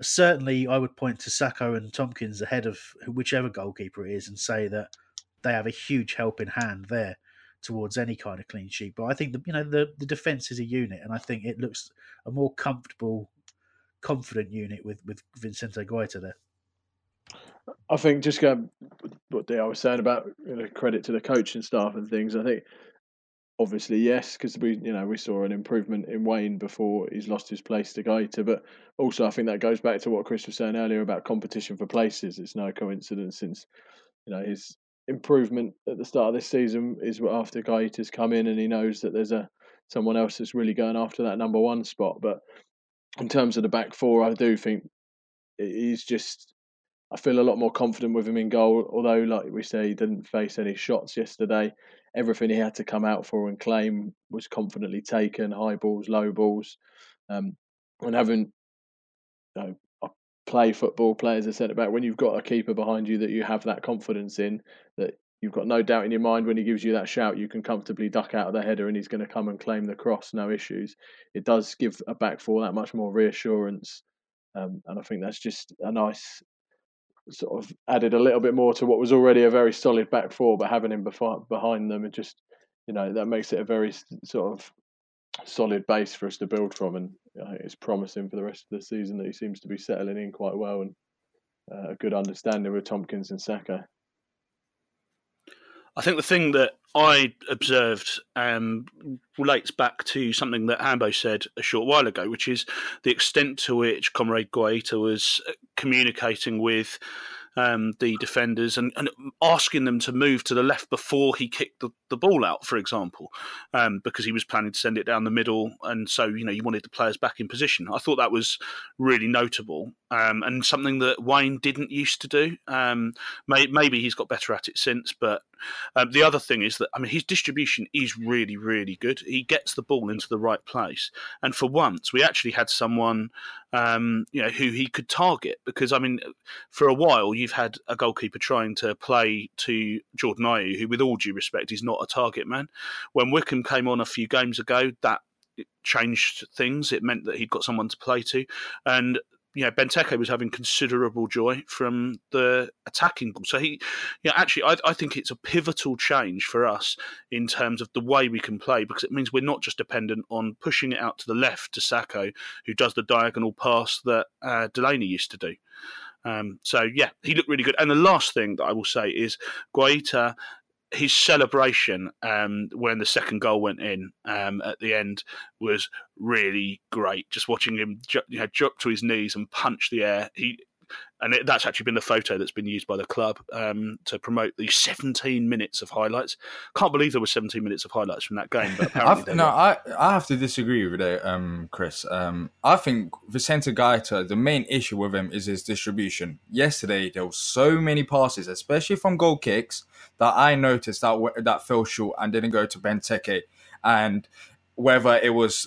certainly I would point to Sakho and Tompkins ahead of whichever goalkeeper it is and say that they have a huge helping hand there towards any kind of clean sheet. But I think the defence is a unit, and I think it looks a more comfortable, confident unit with Vicente Guaita there. I think just going what DR was saying about credit to the coaching staff and things. I think obviously yes, because we saw an improvement in Wayne before he's lost his place to Guaita, but also I think that goes back to what Chris was saying earlier about competition for places. It's no coincidence since his improvement at the start of this season is after Guaita's come in and he knows that there's someone else that's really going after that number one spot. But in terms of the back four, I do think I feel a lot more confident with him in goal, although, like we say, he didn't face any shots yesterday. Everything he had to come out for and claim was confidently taken, high balls, low balls. And having play football, play as a centre-back, when you've got a keeper behind you that you have that confidence in, that you've got no doubt in your mind when he gives you that shout, you can comfortably duck out of the header and he's going to come and claim the cross, no issues. It does give a back four that much more reassurance. And I think that's just a nice... sort of added a little bit more to what was already a very solid back four, but having him behind them, it just that makes it a very sort of solid base for us to build from, and it's promising for the rest of the season that he seems to be settling in quite well and a good understanding with Tompkins and Sakho. I think the thing that I observed relates back to something that Hambo said a short while ago, which is the extent to which Comrade Guaita was communicating with the defenders and asking them to move to the left before he kicked the ball out, for example, because he was planning to send it down the middle. And so, you wanted the players back in position. I thought that was really notable and something that Wayne didn't used to do. Maybe he's got better at it since, but the other thing is that, his distribution is really, really good. He gets the ball into the right place. And for once, we actually had someone who he could target, because, for a while, you've had a goalkeeper trying to play to Jordan Ayew, who, with all due respect, is not a target man. When Wickham came on a few games ago, that changed things. It meant that he'd got someone to play to. And, Benteke was having considerable joy from the attacking ball. So I think it's a pivotal change for us in terms of the way we can play, because it means we're not just dependent on pushing it out to the left to Sakho, who does the diagonal pass that Delaney used to do. He looked really good. And the last thing that I will say is Guaita, his celebration when the second goal went in at the end was really great. Just watching him drop to his knees and punch the air. That's actually been the photo that's been used by the club to promote the 17 minutes of highlights. Can't believe there were 17 minutes of highlights from that game. But apparently I have to disagree with it, Chris. I think Vicente Guaita, the main issue with him is his distribution. Yesterday, there were so many passes, especially from goal kicks, that I noticed that fell short and didn't go to Benteke. And whether it was,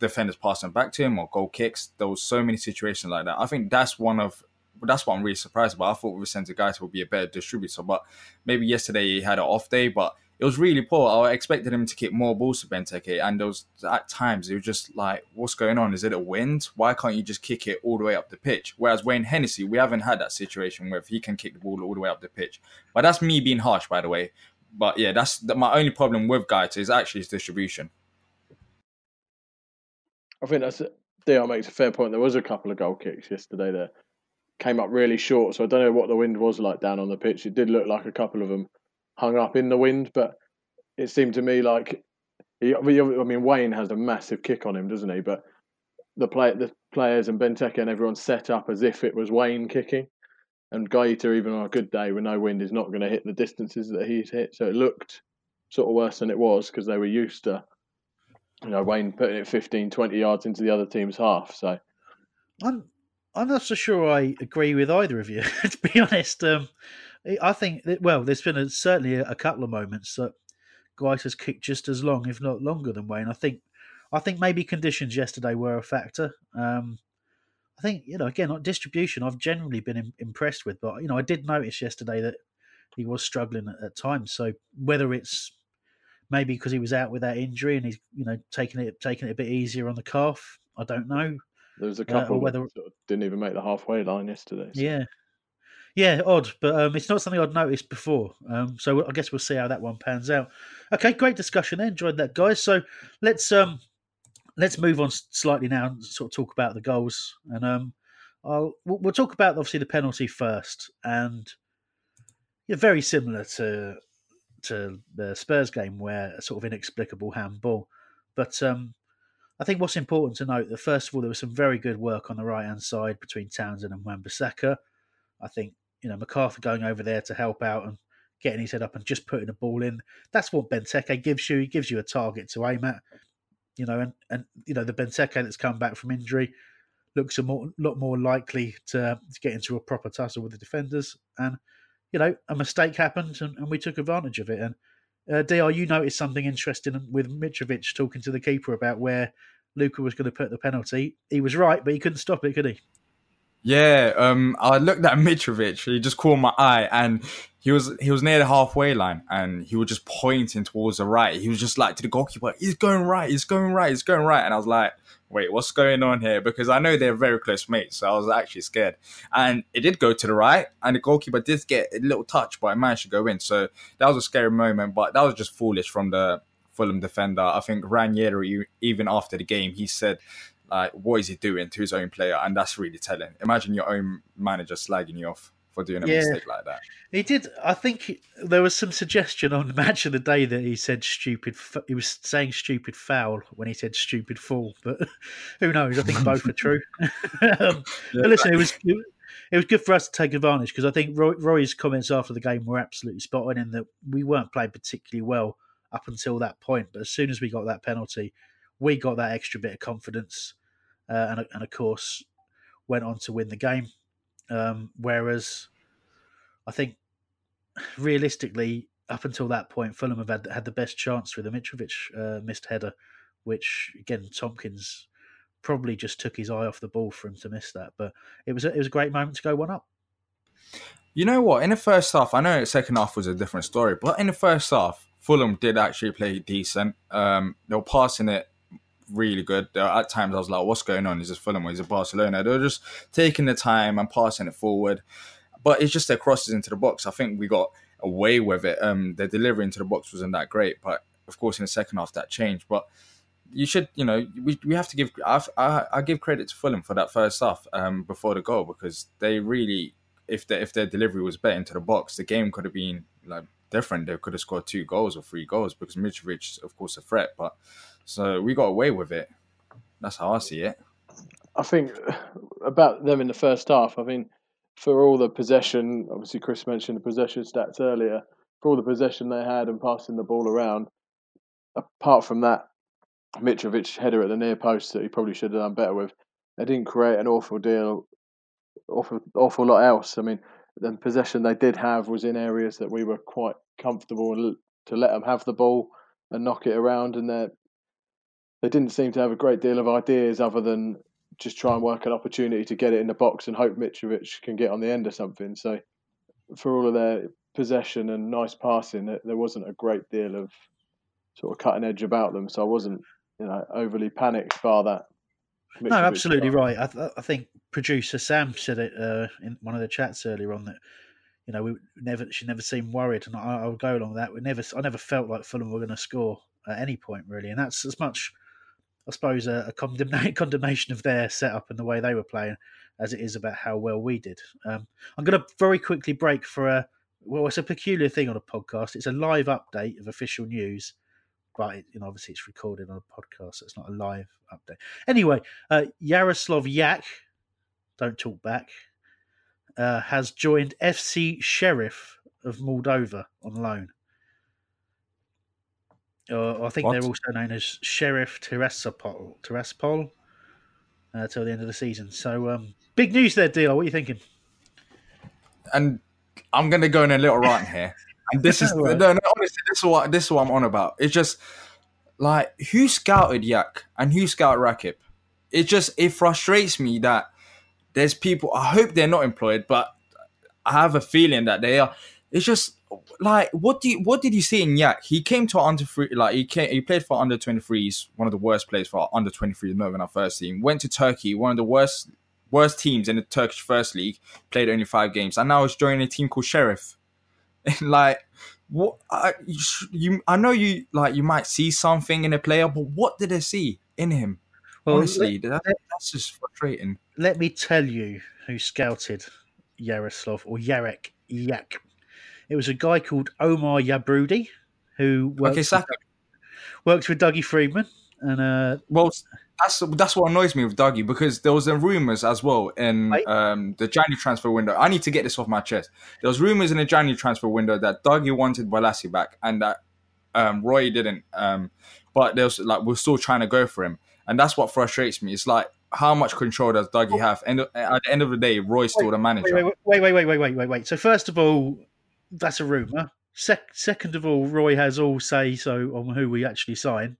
defenders passing back to him or goal kicks, there was so many situations like that. I think that's what I'm really surprised about. I thought Vicente Guaita would be a better distributor, but maybe yesterday he had an off day, but it was really poor. I expected him to kick more balls to Benteke, and there was, at times it was just like, what's going on? Is it a wind? Why can't you just kick it all the way up the pitch? Whereas Wayne Hennessey, we haven't had that situation where he can kick the ball all the way up the pitch. But that's me being harsh, by the way. But yeah, my only problem with Guaita is actually his distribution. I think DR makes a fair point. There was a couple of goal kicks yesterday that came up really short, so I don't know what the wind was like down on the pitch. It did look like a couple of them hung up in the wind, but it seemed to me like... Wayne has a massive kick on him, doesn't he? But the players and Benteke and everyone set up as if it was Wayne kicking, and Guaita, even on a good day with no wind, is not going to hit the distances that he's hit, so it looked sort of worse than it was because they were used to Wayne putting it 15, 20 yards into the other team's half. So I'm not so sure I agree with either of you, to be honest. I think that, well, there's been certainly a couple of moments that Guaita's kicked just as long, if not longer, than Wayne. I think maybe conditions yesterday were a factor. I think, again, on distribution, I've generally been impressed with, but I did notice yesterday that he was struggling at times. So whether it's maybe because he was out with that injury and he's taking it a bit easier on the calf, I don't know. There was a couple that sort of didn't even make the halfway line yesterday. So. Yeah, odd, but it's not something I'd noticed before. So I guess we'll see how that one pans out. Okay, great discussion there. Enjoyed that, guys. So let's move on slightly now and sort of talk about the goals, and we'll talk about obviously the penalty first, and very similar to the Spurs game, where a sort of inexplicable handball, but. I think what's important to note that, first of all, there was some very good work on the right-hand side between Townsend and Wan-Bissaka. I think, MacArthur going over there to help out and getting his head up and just putting the ball in. That's what Benteke gives you. He gives you a target to aim at, and the Benteke that's come back from injury looks a lot more likely to get into a proper tussle with the defenders. And, a mistake happened and we took advantage of it. And, DR, you noticed something interesting with Mitrovic talking to the keeper about where Luca was going to put the penalty. He was right, but he couldn't stop it, could he? Yeah, I looked at Mitrovic. He just caught my eye, and he was near the halfway line, and he was just pointing towards the right. He was just like to the goalkeeper, "He's going right, he's going right, he's going right." And I was like, "Wait, what's going on here?" Because I know they're very close mates, so I was actually scared. And it did go to the right, and the goalkeeper did get a little touch, but it managed to go in. So that was a scary moment, but that was just foolish from the Fulham defender. I think Ranieri, even after the game, he said, like, what is he doing to his own player? And that's really telling. Imagine your own manager slagging you off for doing a mistake like that. He did. I think there was some suggestion on the Match of the Day that he said stupid. He was saying stupid foul when he said stupid fool. But who knows? I think both are true. But listen, it was good for us to take advantage, because I think Roy's comments after the game were absolutely spot on, in that we weren't playing particularly well up until that point. But as soon as we got that penalty, we got that extra bit of confidence, and of course went on to win the game. Whereas I think realistically, up until that point, Fulham have had the best chance with a Mitrovic missed header, which again Tompkins probably just took his eye off the ball for him to miss that. But it was a great moment to go 1-0. You know what? In the first half, I know the second half was a different story, but in the first half, Fulham did actually play decent. They were passing it really good. At times I was like, what's going on? Is this Fulham or is it Barcelona? They were just taking the time and passing it forward. But it's just their crosses into the box. I think we got away with it. Their delivery into the box wasn't that great. But of course, in the second half, that changed. But you should, we have to give... I give credit to Fulham for that first half before the goal, because they really... If their delivery was better into the box, the game could have been like different. They could have scored 2 goals or 3 goals, because Mitrovic is, of course, a threat. But so we got away with it. That's how I see it. I think about them in the first half, I mean, for all the possession, obviously Chris mentioned the possession stats earlier, for all the possession they had and passing the ball around, apart from that Mitrovic header at the near post that he probably should have done better with, they didn't create an awful lot else. I mean, the possession they did have was in areas that we were quite comfortable to let them have the ball and knock it around, and they didn't seem to have a great deal of ideas other than just try and work an opportunity to get it in the box and hope Mitrovic can get on the end of something. So for all of their possession and nice passing, there wasn't a great deal of sort of cutting edge about them, so I wasn't overly panicked bar that. No, absolutely right. I think producer Sam said it in one of the chats earlier on that she never seemed worried, and I would go along with that. I never felt like Fulham were going to score at any point really, and that's as much, I suppose, a condemnation of their setup and the way they were playing as it is about how well we did. I'm going to very quickly break for it's a peculiar thing on a podcast. It's a live update of official news. But obviously it's recorded on a podcast, so it's not a live update. Anyway, Yaroslav Yak, don't talk back, has joined FC Sheriff of Moldova on loan. I think they're also known as Sheriff Tiraspol. till the end of the season. So big news there, Dilo. What are you thinking? And I'm going to go in a little rant here. And this is honestly, this is what I'm on about. It's just like, who scouted Yak and who scouted Rakip? It frustrates me that there's people. I hope they're not employed, but I have a feeling that they are. It's just like, what did you see in Yak? He came to under 3, like he played for under 23. He's one of the worst players for under 23 at the moment. Our first team went to Turkey, one of the worst teams in the Turkish First League. Played only 5 games, and now he's joining a team called Sheriff. Like, what? I know you like. You might see something in a player, but what did they see in him? Well, honestly, that's just frustrating. Let me tell you who scouted Yaroslav or Yarek Yak. It was a guy called Omar Yabrudi who worked with Dougie Friedman. And well, that's what annoys me with Dougie, because there was rumours as well in the January transfer window. I need to get this off my chest. There was rumours in the January transfer window that Dougie wanted Balassi back and that Roy didn't. But there was, like, we're still trying to go for him. And that's what frustrates me. It's like, how much control does Dougie have? And at the end of the day, Roy's still the manager. Wait. So first of all, that's a rumour. Second of all, Roy has all say-so on who we actually sign.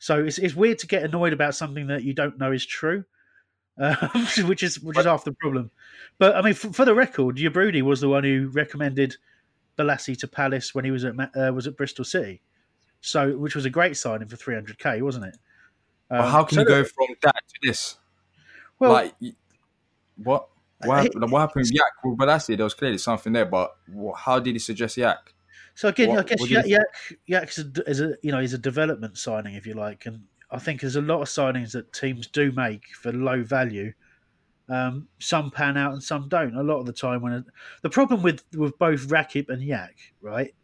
So it's weird to get annoyed about something that you don't know is true, which is half the problem. But, I mean, for the record, Yabrudi was the one who recommended Balassi to Palace when he was at Bristol City, so which was a great signing for 300k, wasn't it? Well, how can you go from that to this? Well, like, what happened with Yak? Well, Balassi, there was clearly something there, but how did he suggest Yak? So again, I guess Yak is a development signing, if you like, and I think there's a lot of signings that teams do make for low value. Some pan out and some don't. A lot of the time, the problem with both Rakip and Yak, right,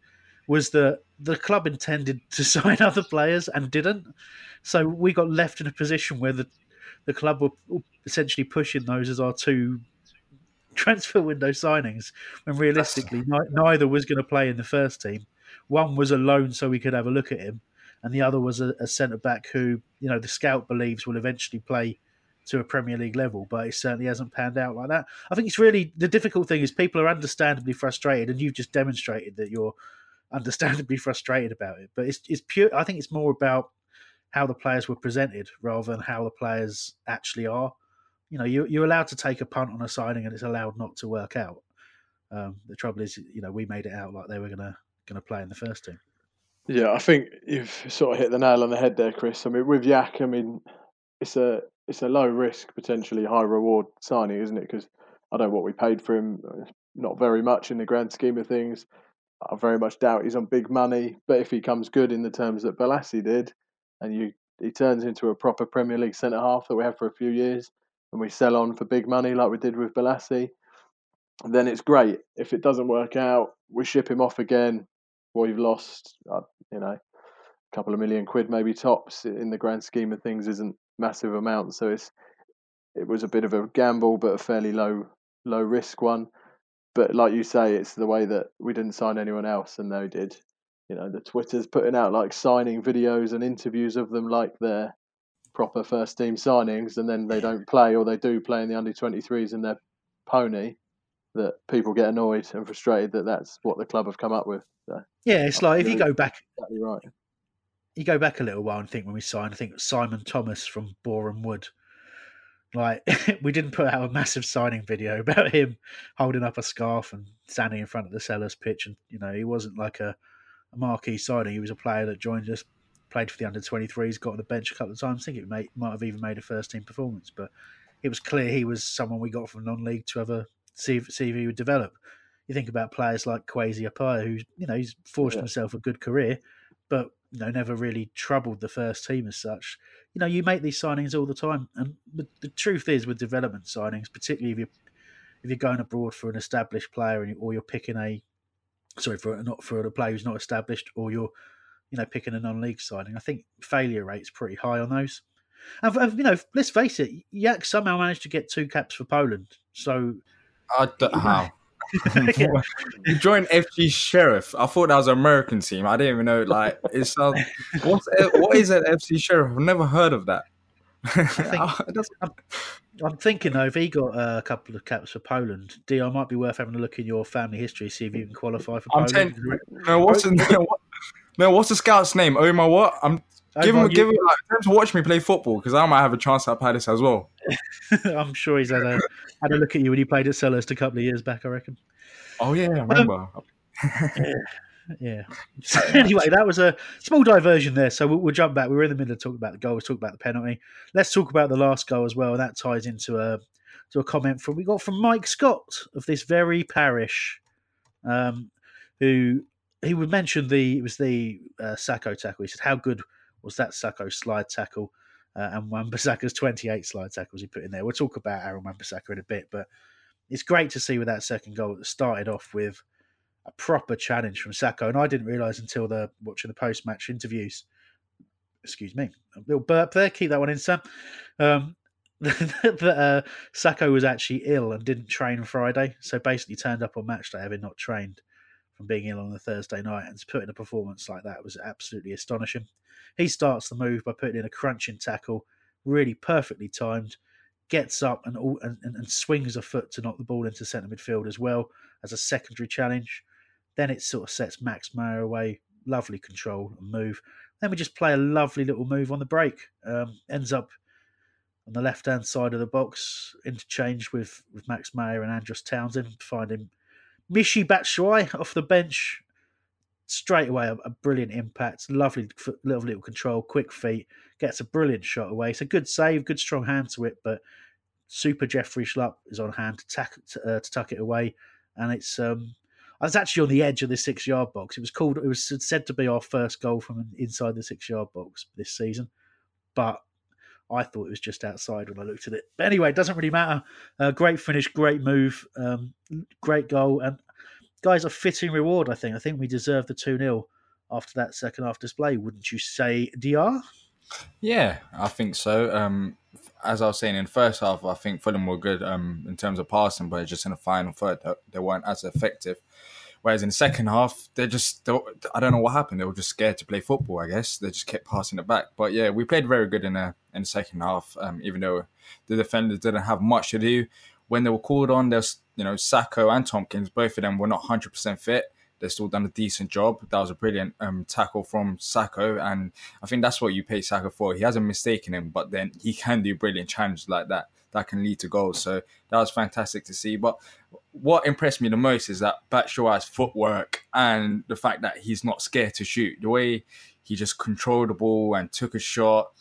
was that the club intended to sign other players and didn't, so we got left in a position where the club were essentially pushing those as our two transfer window signings, when realistically neither was going to play in the first team. One was a loan so we could have a look at him, and the other was a centre back who, you know, the scout believes will eventually play to a Premier League level, but it certainly hasn't panned out like that. I think it's really the difficult thing is people are understandably frustrated, and you've just demonstrated that you're understandably frustrated about it. But it's pure. I think it's more about how the players were presented rather than how the players actually are. You know, you're allowed to take a punt on a signing, and it's allowed not to work out. The trouble is, you know, we made it out like they were going to play in the first team. Yeah, I think you've sort of hit the nail on the head there, Chris. I mean, with Yak, I mean, it's a low risk, potentially high reward signing, isn't it? Because I don't know what we paid for him, not very much in the grand scheme of things. I very much doubt he's on big money, but if he comes good in the terms that Balassi did, and he turns into a proper Premier League centre half that we have for a few years, and we sell on for big money like we did with Balassi, then it's great. If it doesn't work out, we ship him off again. Well, you've lost, a couple of million quid, maybe tops. In the grand scheme of things, isn't massive amounts. So it was a bit of a gamble, but a fairly low risk one. But like you say, it's the way that we didn't sign anyone else and they did. You know, the Twitter's putting out like signing videos and interviews of them like they're proper first team signings, and then they don't play, or they do play in the under 23s and they're pony. That people get annoyed and frustrated that that's what the club have come up with. So, yeah, it's like if you go back, exactly right. You go back a little while and think when we signed, I think Simon Thomas from Boreham Wood. Like, we didn't put out a massive signing video about him holding up a scarf and standing in front of the Sellers pitch. And, you know, he wasn't like a marquee signing. He was a player that joined us, played for the under-23s, got on the bench a couple of times. I think might have even made a first-team performance. But it was clear he was someone we got from non-league to see if he would develop. You think about players like Kwesi Appiah, who's, you know, he's forged himself a good career, but, you know, never really troubled the first team as such. You know, you make these signings all the time, and the truth is, with development signings, particularly if you're going abroad for an established player, or you're picking a player who's not established, or you're, you know, picking a non-league signing, I think failure rate's pretty high on those. And, you know, let's face it, Yak somehow managed to get 2 caps for Poland. So I don't know how. You joined FC Sheriff. I thought that was an American team. I didn't even know. Like, what is an FC Sheriff? I've never heard of that. I'm thinking though, if he got a couple of caps for Poland, Dio, might be worth having a look in your family history, see if you can qualify for Poland. What's the scout's name? Omar what? Give him like, to watch me play football, because I might have a chance at Palace as well. I'm sure he's had a look at you when he played at Selhurst a couple of years back, I reckon. Oh yeah, I remember. Yeah. So anyway, that was a small diversion there. So we'll jump back. We were in the middle of talking about the goal. We talked about the penalty. Let's talk about the last goal as well. And that ties into a comment we got from Mike Scott of this very parish, who he would mention it was the Sakho tackle. He said, "How good was that Sakho slide tackle?" And Wan-Bissaka's 28 slide tackles he put in there. We'll talk about Aaron Wan-Bissaka in a bit, but it's great to see with that second goal that started off with a proper challenge from Sakho, and I didn't realise until watching the post-match interviews. Excuse me, a little burp there. Keep that one in, Sam. That Sakho was actually ill and didn't train Friday, so basically turned up on match day having not trained from being ill on the Thursday night, and to put in a performance like that was absolutely astonishing. He starts the move by putting in a crunching tackle, really perfectly timed. Gets up and swings a foot to knock the ball into centre midfield as well as a secondary challenge. Then it sort of sets Max Meyer away. Lovely control and move. Then we just play a lovely little move on the break. Ends up on the left-hand side of the box, interchange with Max Meyer and Andros Townsend, finding Mishi Batshuayi off the bench. Straight away, a brilliant impact. Lovely little control, quick feet. Gets a brilliant shot away. It's a good save, good strong hand to it, but super Jeffrey Schlupp is on hand to tuck it away. And it's I was actually on the edge of the 6-yard box. It was said to be our first goal from inside the 6-yard box this season, but I thought it was just outside when I looked at it. But anyway, it doesn't really matter. Great finish, great move, great goal, and guys, a fitting reward, I think. I think we deserve the 2-0 after that second half display. Wouldn't you say, DR? Yeah, I think so. As I was saying, in the first half, I think Fulham were good in terms of passing, but just in the final third, they weren't as effective. Whereas in the second half, I don't know what happened. They were just scared to play football, I guess. They just kept passing it back. But yeah, we played very good in the second half, even though the defenders didn't have much to do. When they were called on, there's, Sakho and Tompkins, both of them were not 100% fit. They still done a decent job. That was a brilliant tackle from Sakho, and I think that's what you pay Sakho for. He hasn't mistaken him, but then he can do brilliant challenges like that that can lead to goals. So that was fantastic to see. But what impressed me the most is that Batshuayi's footwork and the fact that he's not scared to shoot. The way he just controlled the ball and took a shot,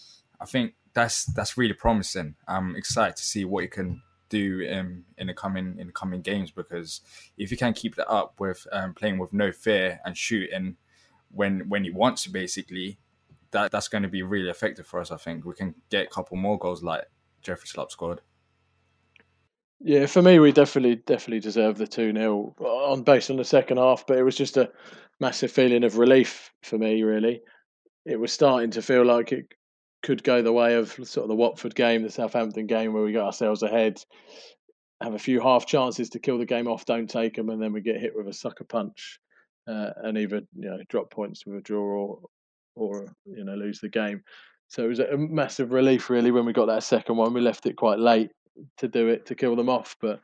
I think that's really promising. I'm excited to see what he can do in the coming games, because if you can keep that up with playing with no fear and shooting when he wants to, basically, that's going to be really effective for us. I think we can get a couple more goals like Jeffrey Schlupp scored. Yeah, for me, we definitely deserve the 2-0 based on the second half, but it was just a massive feeling of relief for me, really. It was starting to feel like it could go the way of sort of the Watford game, the Southampton game, where we got ourselves ahead, have a few half chances to kill the game off, don't take them, and then we get hit with a sucker punch and either drop points with a draw or lose the game. So it was a massive relief, really, when we got that second one. We left it quite late to kill them off, but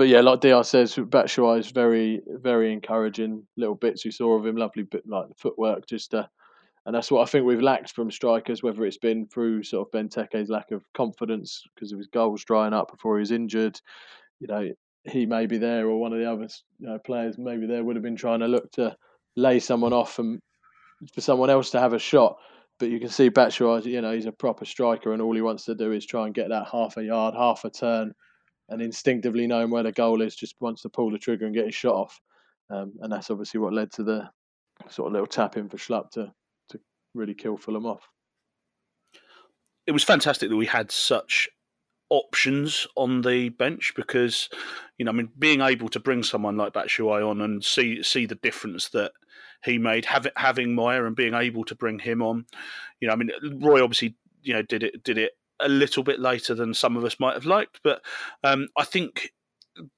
yeah, like DR says, Batshuayi is very, very encouraging. Little bits we saw of him, lovely bit like the footwork, just and that's what I think we've lacked from strikers, whether it's been through sort of Benteke's lack of confidence because of his goals drying up before he was injured. He may be there, or one of the other players maybe there would have been trying to look to lay someone off and for someone else to have a shot. But you can see Batshuayi, he's a proper striker, and all he wants to do is try and get that half a yard, half a turn, and instinctively knowing where the goal is, just wants to pull the trigger and get his shot off. And that's obviously what led to the sort of little tap in for Schlupp to really kill Fulham off. It was fantastic that we had such options on the bench, because being able to bring someone like Batshuayi on and see the difference that he made, having Meyer and being able to bring him on. Roy obviously did it a little bit later than some of us might have liked, but I think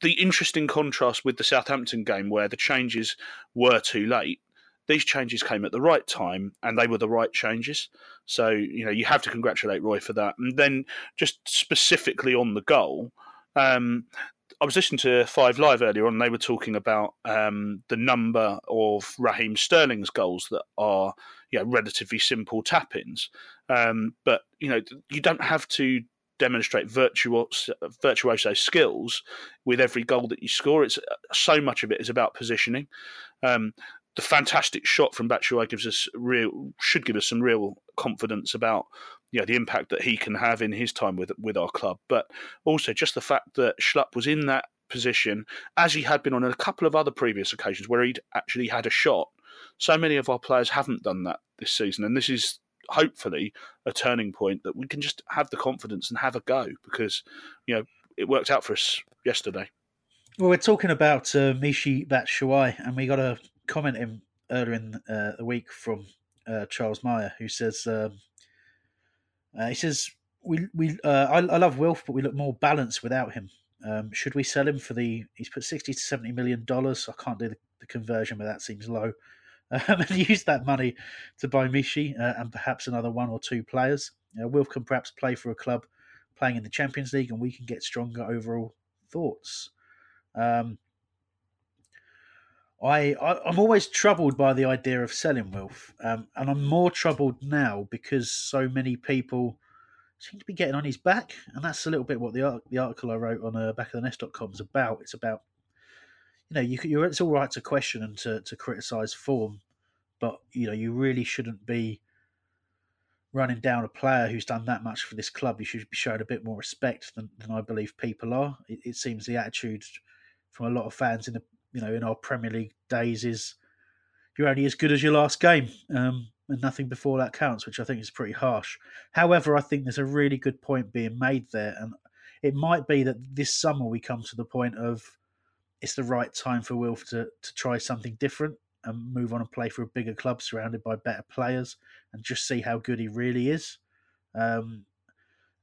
the interesting contrast with the Southampton game, where the changes were too late, these changes came at the right time and they were the right changes. So, you know, you have to congratulate Roy for that. And then just specifically on the goal, I was listening to Five Live earlier on and they were talking about the number of Raheem Sterling's goals that are, you know, relatively simple tap-ins. But, you know, you don't have to demonstrate virtuoso skills with every goal that you score. It's so much of it is about positioning. The fantastic shot from Batshuayi should give us some real confidence about, you know, the impact that he can have in his time with our club. But also just the fact that Schlupp was in that position, as he had been on a couple of other previous occasions where he'd actually had a shot. So many of our players haven't done that this season, and this is hopefully a turning point that we can just have the confidence and have a go, because, you know, it worked out for us yesterday. Well, we're talking about Michy Batshuayi, and we got a comment in earlier in the week from Charles Meyer, who says, I love Wilf, but we look more balanced without him. Should we sell him for he's put $60 to $70 million. I can't do the conversion, but that seems low. And use that money to buy Michy and perhaps another one or two players. Wilf can perhaps play for a club playing in the Champions League, and we can get stronger overall. Thoughts? I'm always troubled by the idea of selling Wilf, and I'm more troubled now because so many people seem to be getting on his back, and that's a little bit what the article I wrote on backofthenest.com is about. It's about, you know, it's all right to question and to criticise form, but, you know, you really shouldn't be running down a player who's done that much for this club. You should be showing a bit more respect than I believe people are. It seems the attitude from a lot of fans in our Premier League days is you're only as good as your last game, and nothing before that counts, which I think is pretty harsh. However, I think there's a really good point being made there, and it might be that this summer we come to the point of it's the right time for Wilf to try something different and move on and play for a bigger club surrounded by better players and just see how good he really is. And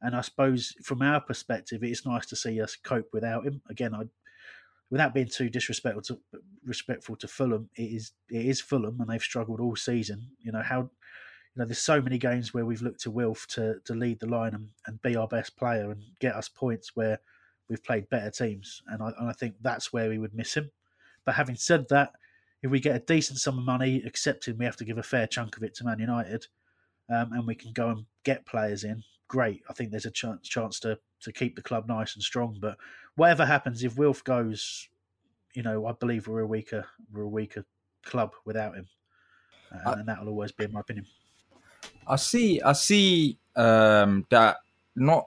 I suppose from our perspective, it's nice to see us cope without him. Again, without being too disrespectful to Fulham, it is Fulham, and they've struggled all season. You know, there's so many games where we've looked to Wilf to lead the line and be our best player and get us points where we've played better teams. And I think that's where we would miss him. But having said that, if we get a decent sum of money, accepting we have to give a fair chunk of it to Man United, and we can go and get players in, great. I think there's a chance to keep the club nice and strong. But whatever happens, if Wilf goes, you know, I believe we're a weaker club without him, and that'll always be in my opinion. I see that. Not,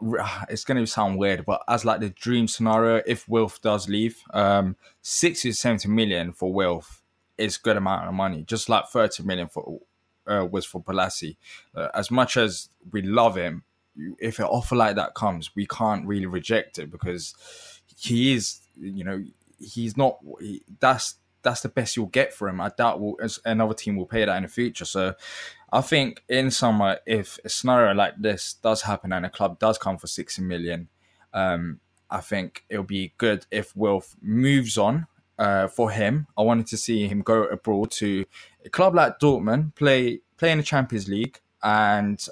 it's going to sound weird, but as like the dream scenario, if Wilf does leave, 60 to 70 million for Wilf is a good amount of money, just like 30 million was for Balassi. As much as we love him, if an offer like that comes, we can't really reject it, because he is, you know, he's not, that's the best you'll get for him. I doubt another team will pay that in the future. So I think in summer, if a scenario like this does happen and a club does come for 60 million, I think it'll be good if Wilf moves on for him. I wanted to see him go abroad to a club like Dortmund, play in the Champions League, and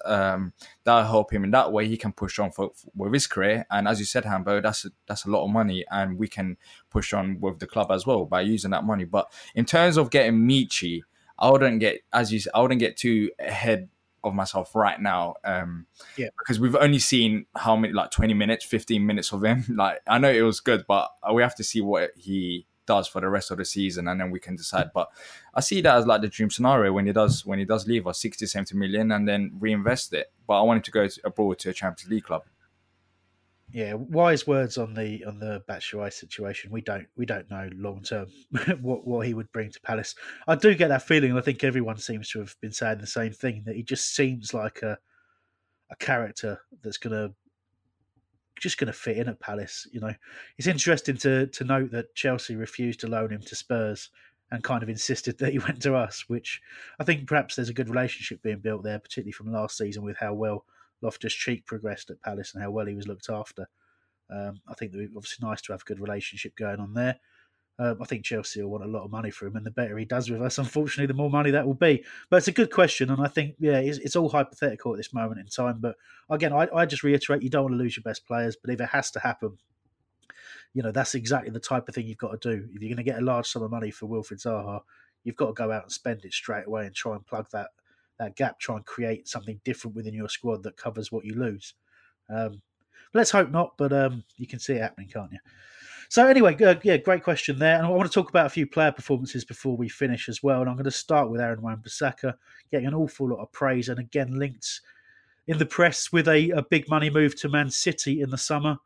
that'll help him. In that way, he can push on with his career. And as you said, Hambo, that's a lot of money, and we can push on with the club as well by using that money. But in terms of getting Michy, I wouldn't get too ahead of myself right now, because we've only seen 15 minutes of him. Like, I know it was good, but we have to see what he does for the rest of the season, and then we can decide. But I see that as like the dream scenario when he does leave us, 60, 70 million, and then reinvest it. But I wanted to go abroad to a Champions League club. Yeah, wise words on the Batshuayi situation. We don't know long term what he would bring to Palace. I do get that feeling, and I think everyone seems to have been saying the same thing, that he just seems like a character that's gonna fit in at Palace. You know, it's interesting to note that Chelsea refused to loan him to Spurs and kind of insisted that he went to us, which I think perhaps there's a good relationship being built there, particularly from last season with how well Loftus-Cheek progressed at Palace and how well he was looked after. I think that it was obviously nice to have a good relationship going on there. I think Chelsea will want a lot of money for him, and the better he does with us, unfortunately, the more money that will be. But it's a good question, and I think, yeah, it's all hypothetical at this moment in time. But again, I just reiterate, you don't want to lose your best players, but if it has to happen, you know, that's exactly the type of thing you've got to do. If you're going to get a large sum of money for Wilfried Zaha, you've got to go out and spend it straight away and try and plug that gap, try and create something different within your squad that covers what you lose. Let's hope not, but you can see it happening, can't you? So anyway, great question there. And I want to talk about a few player performances before we finish as well. And I'm going to start with Aaron Wan-Bissaka, getting an awful lot of praise, and again linked in the press with a big money move to Man City in the summer.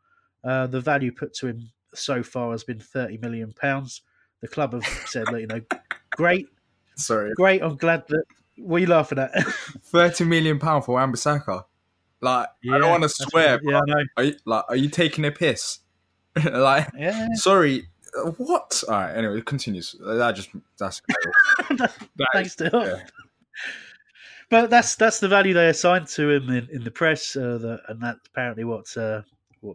The value put to him so far has been £30 million. The club have said, you know, great. Sorry. Great, I'm glad that... What are you laughing at? £30 million for Wan-Bissaka. I don't want to swear, but are you taking a piss? Sorry, what? All right, anyway, it continues. That's thanks to us. Yeah. But that's the value they assigned to him in the press, and that's apparently what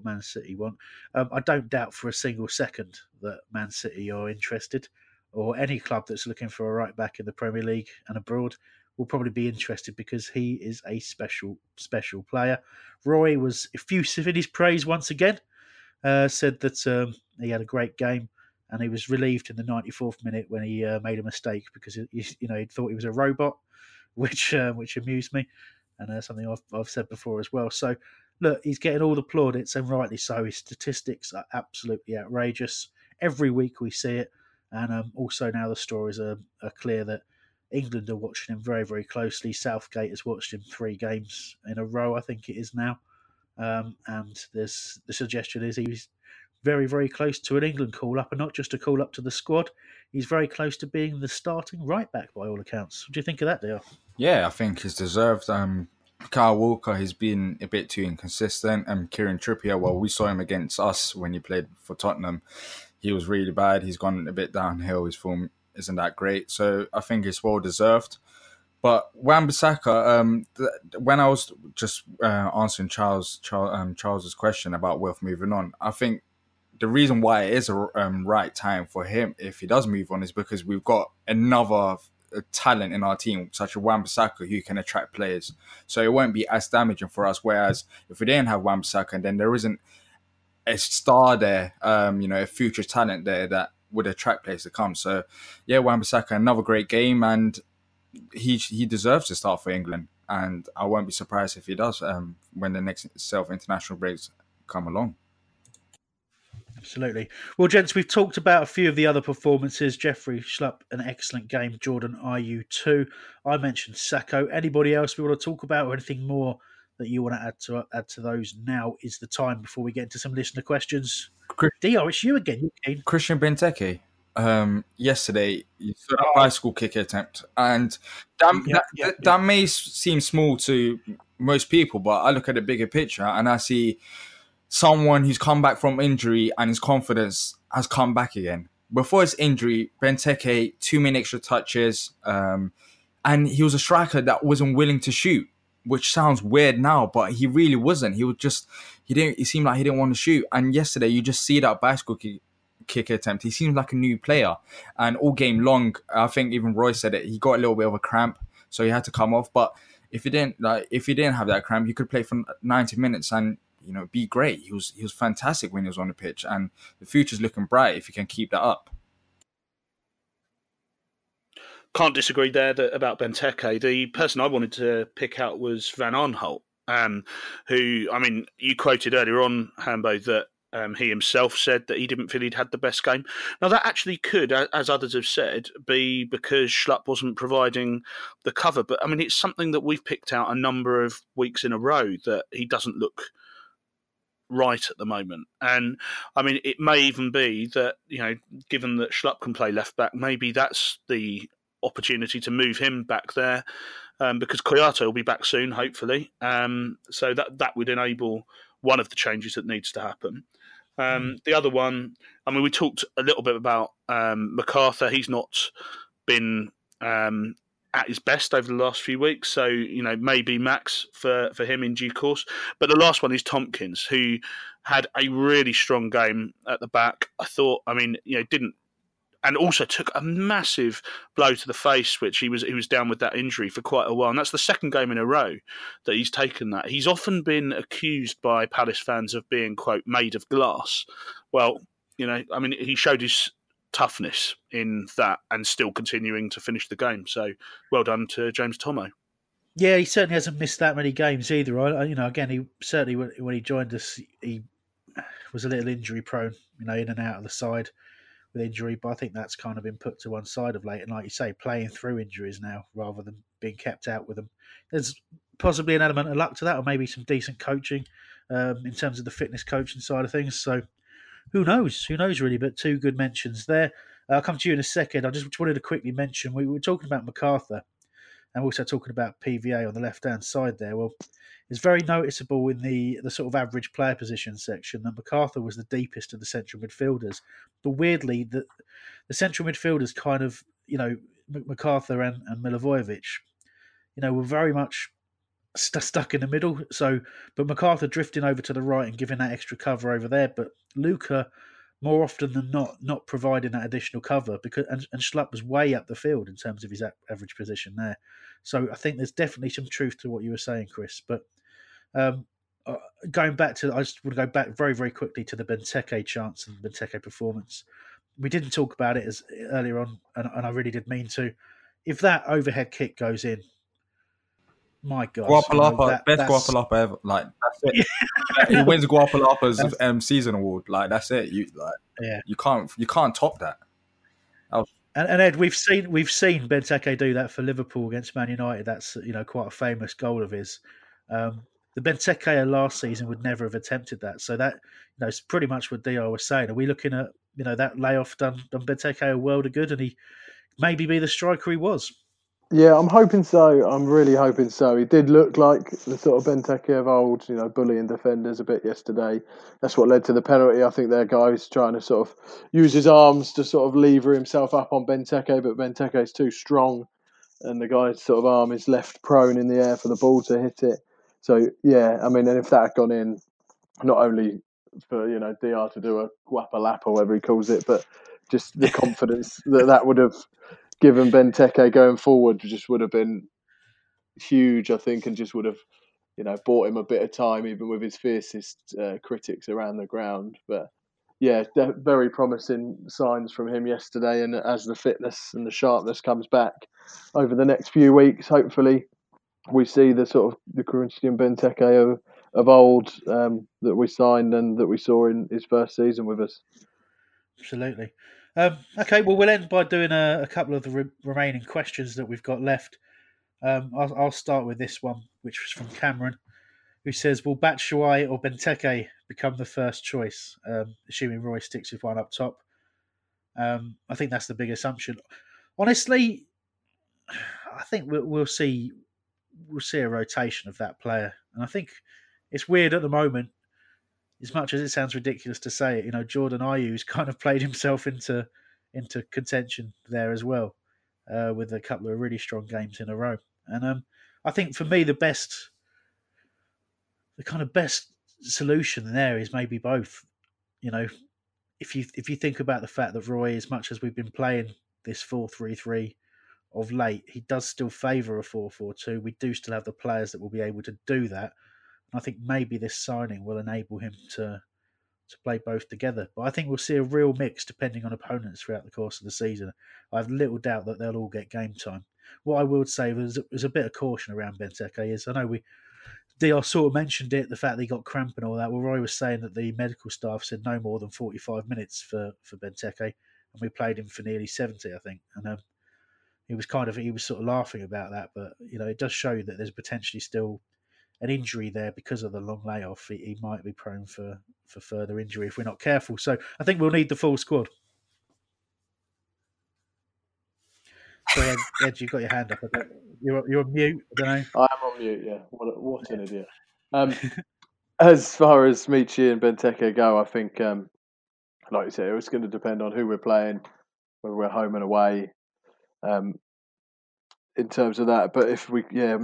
Man City want. I don't doubt for a single second that Man City are interested, or any club that's looking for a right back in the Premier League and abroad will probably be interested, because he is a special, special player. Roy was effusive in his praise once again. Said that he had a great game, and he was relieved in the 94th minute when he made a mistake, because he thought he was a robot, which amused me, and something I've said before as well. So look, he's getting all the plaudits, and rightly so. His statistics are absolutely outrageous. Every week we see it, and also now the stories are clear that England are watching him very, very closely. Southgate has watched him 3 games in a row, I think it is now. And there's the suggestion is he's very, very close to an England call-up, and not just a call-up to the squad. He's very close to being the starting right-back, by all accounts. What do you think of that, deal? Yeah, I think he's deserved. Kyle Walker has been a bit too inconsistent. Kieran Trippier, we saw him against us when he played for Tottenham. He was really bad. He's gone a bit downhill. His form isn't that great. So I think it's well-deserved. But Wan-Bissaka, when I was just answering Charles's question about Wilf moving on, I think the reason why it is a right time for him, if he does move on, is because we've got another talent in our team, such as Wan-Bissaka, who can attract players. So it won't be as damaging for us. Whereas if we didn't have Wan-Bissaka, then there isn't a star there, a future talent there that would attract players to come. So yeah, Wan-Bissaka, another great game, and he deserves to start for England, and I won't be surprised if he does when the next self-international breaks come along. Absolutely. Well, gents, we've talked about a few of the other performances. Jeffrey Schlupp, an excellent game. Jordan Ayew too. I mentioned Sako. Anybody else we want to talk about, or anything more that you want to add to those? Now is the time before we get into some listener questions. DR, it's you again. Christian Benteke. Yesterday, you saw a bicycle kick attempt, and that may seem small to most people, but I look at the bigger picture and I see someone who's come back from injury and his confidence has come back again. Before his injury, Benteke, too many extra touches, and he was a striker that wasn't willing to shoot, which sounds weird now, but he really wasn't. He seemed like he didn't want to shoot. And yesterday, you just see that bicycle kick attempt. He seems like a new player, and all game long, I think even Roy said it, he got a little bit of a cramp, so he had to come off. But if he didn't have that cramp, you could play for 90 minutes and be great. He was fantastic when he was on the pitch, and the future's looking bright if he can keep that up. Can't disagree there about Benteke. The person I wanted to pick out was Van Aanholt, who you quoted earlier on, Hambo, that he himself said that he didn't feel he'd had the best game. Now, that actually could, as others have said, be because Schlupp wasn't providing the cover. But, it's something that we've picked out a number of weeks in a row, that he doesn't look right at the moment. And, it may even be that, given that Schlupp can play left-back, maybe that's the opportunity to move him back there, because Guaita will be back soon, hopefully. So that would enable one of the changes that needs to happen. The other one, we talked a little bit about MacArthur. He's not been at his best over the last few weeks, so maybe Max for him in due course. But the last one is Tompkins, who had a really strong game at the back. I thought, didn't and also took a massive blow to the face, which he was down with that injury for quite a while. And that's the second game in a row that he's taken that. He's often been accused by Palace fans of being, quote, made of glass. Well, you know, I mean, he showed his toughness in that and still continuing to finish the game. So well done to James Tomo. Yeah, he certainly hasn't missed that many games either. Again, he certainly, when he joined us, he was a little injury prone, you know, in and out of the side with injury. But I think that's kind of been put to one side of late. And like you say, playing through injuries now rather than being kept out with them. There's possibly an element of luck to that, or maybe some decent coaching in terms of the fitness coaching side of things. So who knows? Who knows, really? But two good mentions there. I'll come to you in a second. I just wanted to quickly mention, we were talking about MacArthur. And also talking about PVA on the left-hand side there. Well, it's very noticeable in the sort of average player position section that MacArthur was the deepest of the central midfielders. But weirdly, the central midfielders kind of, you know, MacArthur and Milivojevic, you know, were very much stuck in the middle. So, but MacArthur drifting over to the right and giving that extra cover over there. But Luca, more often than not providing that additional cover, because and Schlupp was way up the field in terms of his average position there. So I think there's definitely some truth to what you were saying, Chris. But I just want to go back very, very quickly to the Benteke chance and Benteke performance. We didn't talk about it as earlier on, and I really did mean to. If that overhead kick goes in, my God. Guapalapa, best Guapalapa ever. Like, that's it. Yeah. He wins Guapalapa's season award. Like, that's it. You can't top that. And Ed, we've seen Benteke do that for Liverpool against Man United. That's, you know, quite a famous goal of his. The Benteke last season would never have attempted that. So that, you know, it's pretty much what DR was saying. Are we looking at, you know, that layoff done Benteke a world of good, and he maybe be the striker he was? Yeah, I'm hoping so. I'm really hoping so. He did look like the sort of Benteke of old, you know, bullying defenders a bit yesterday. That's what led to the penalty. I think their guy was trying to sort of use his arms to sort of lever himself up on Benteke, but Benteke's too strong, and the guy's sort of arm is left prone in the air for the ball to hit it. So, yeah, I mean, and if that had gone in, not only for, you know, DR to do a guapalap or whatever he calls it, but just the confidence that would have given Benteke going forward just would have been huge, I think, and just would have, you know, bought him a bit of time, even with his fiercest critics around the ground. But yeah, very promising signs from him yesterday. And as the fitness and the sharpness comes back over the next few weeks, hopefully we see the sort of the Christian Benteke of old that we signed and that we saw in his first season with us. Absolutely. Okay, well, we'll end by doing a couple of the remaining questions that we've got left. I'll start with this one, which was from Cameron, who says, will Batshuayi or Benteke become the first choice, assuming Roy sticks with one up top? I think that's the big assumption. Honestly, I think we'll see a rotation of that player. And I think it's weird at the moment. As much as it sounds ridiculous to say it, you know, Jordan Ayew's kind of played himself into contention there as well, with a couple of really strong games in a row. And I think for me, the best solution there is maybe both. You know, if you think about the fact that Roy, as much as we've been playing this 4-3-3 of late, he does still favour a 4-4-2. We do still have the players that will be able to do that. I think maybe this signing will enable him to play both together. But I think we'll see a real mix depending on opponents throughout the course of the season. I have little doubt that they'll all get game time. What I would say was a bit of caution around Benteke is, I know DR sort of mentioned it, the fact that he got cramp and all that. Well, Roy was saying that the medical staff said no more than 45 minutes for Benteke, and we played him for nearly 70, I think. And he was sort of laughing about that, but you know, it does show that there's potentially still an injury there because of the long layoff. He might be prone for further injury if we're not careful. So I think we'll need the full squad. So Ed, you've got your hand up. You're on mute, I don't know. I am on mute, yeah. What an idiot. As far as Michi and Benteke go, I think, like you said, it's going to depend on who we're playing, whether we're home and away. In terms of that, but if we can get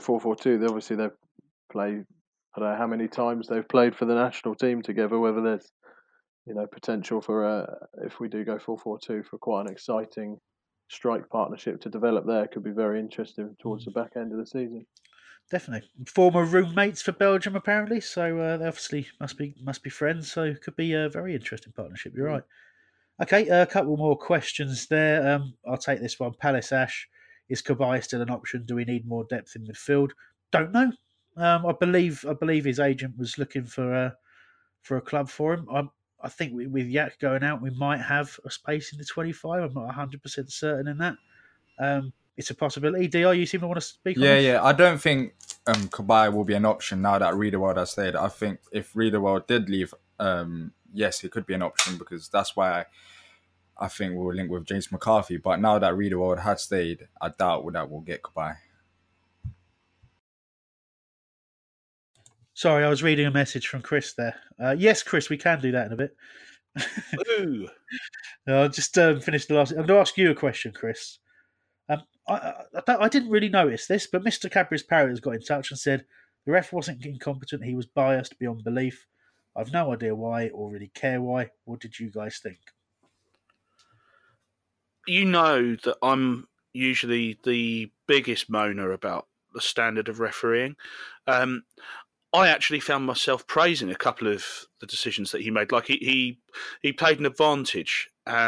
4-4-2, then obviously they've played, I don't know how many times they've played for the national team together, whether there's you know, potential for if we do go 4-4-2 for quite an exciting strike partnership to develop there. Could be very interesting towards the back end of the season. Definitely, former roommates for Belgium apparently, so they obviously must be friends. So it could be a very interesting partnership. You're right. Okay, a couple more questions there. I'll take this one. Palace Ash, is Kabay still an option? Do we need more depth in midfield? Don't know. I believe his agent was looking for a club for him. I think with Yak going out, we might have a space in the 25. I'm not 100% certain in that. It's a possibility. DR, you seem to want to speak on this? Yeah. I don't think Kabay will be an option now that Riederwald has stayed. I think if Riederwald did leave, yes, it could be an option, because that's why I think we'll link with James McCarthy. But now that Riederwald has stayed, I doubt that we'll get Kabay. Sorry, I was reading a message from Chris there. Yes, Chris, we can do that in a bit. Ooh. I'll just finish the last. I'm going to ask you a question, Chris. I didn't really notice this, but Mr. Cadbury's Parrot has got in touch and said, the ref wasn't incompetent, he was biased beyond belief. I've no idea why or really care why. What did you guys think? You know that I'm usually the biggest moaner about the standard of refereeing. I actually found myself praising a couple of the decisions that he made. Like he played an advantage that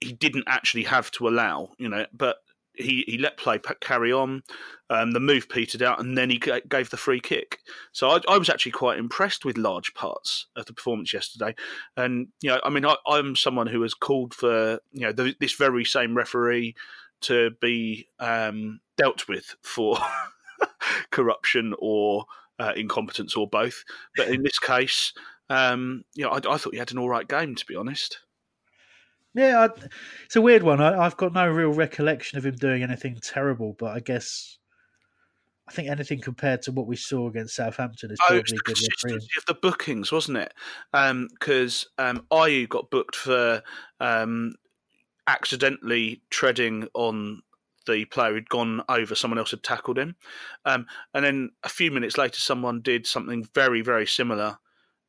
he didn't actually have to allow, you know, but he let play carry on. The move petered out, and then he gave the free kick. So I was actually quite impressed with large parts of the performance yesterday. And, you know, I mean, I'm someone who has called for, you know, this very same referee to be dealt with for... corruption or incompetence or both, but in this case, you know, I thought he had an all right game, to be honest. Yeah, it's a weird one. I've got no real recollection of him doing anything terrible, but I think anything compared to what we saw against Southampton is probably good. It was the consistency of the bookings, wasn't it? Because Ayew got booked for accidentally treading on the player had gone over, someone else had tackled him. And then a few minutes later, someone did something very, very similar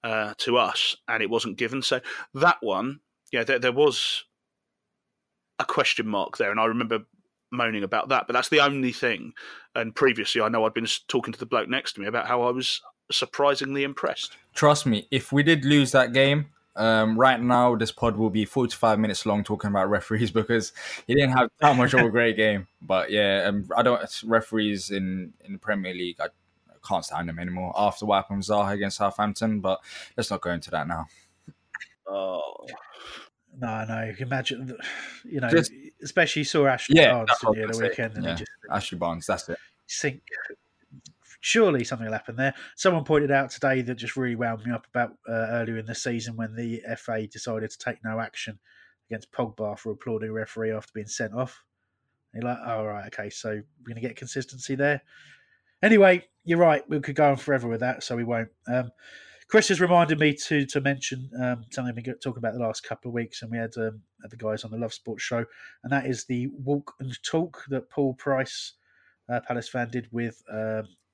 to us, and it wasn't given. So that one, yeah, there was a question mark there, and I remember moaning about that, but that's the only thing. And previously, I know I'd been talking to the bloke next to me about how I was surprisingly impressed. Trust me, if we did lose that game, right now, this pod will be 45 minutes long talking about referees, because he didn't have that much of a great game. But yeah, I don't referees in the Premier League. I can't stand them anymore after what happened with Zaha against Southampton. But let's not go into that now. Oh no! You can imagine, you know, just, especially you saw Ashley Barnes at the weekend, and just, Ashley Barnes. That's it. Sink. Surely something will happen there. Someone pointed out today that just really wound me up about earlier in the season when the FA decided to take no action against Pogba for applauding a referee after being sent off. And you're like, oh, right, okay, so we're going to get consistency there. Anyway, you're right. We could go on forever with that, so we won't. Chris has reminded me to mention something we've been talking about the last couple of weeks, and we had the guys on the Love Sport show, and that is the walk and talk that Paul Price, Palace fan, did with...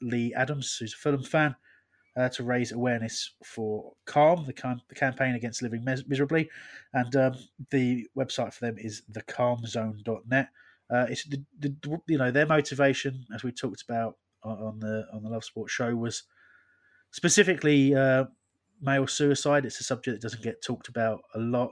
Lee Adams, who's a Fulham fan, to raise awareness for CALM, the campaign against living miserably, and the website for them is thecalmzone.net. It's the you know, their motivation, as we talked about on the Love Sport show, was specifically male suicide. It's a subject that doesn't get talked about a lot,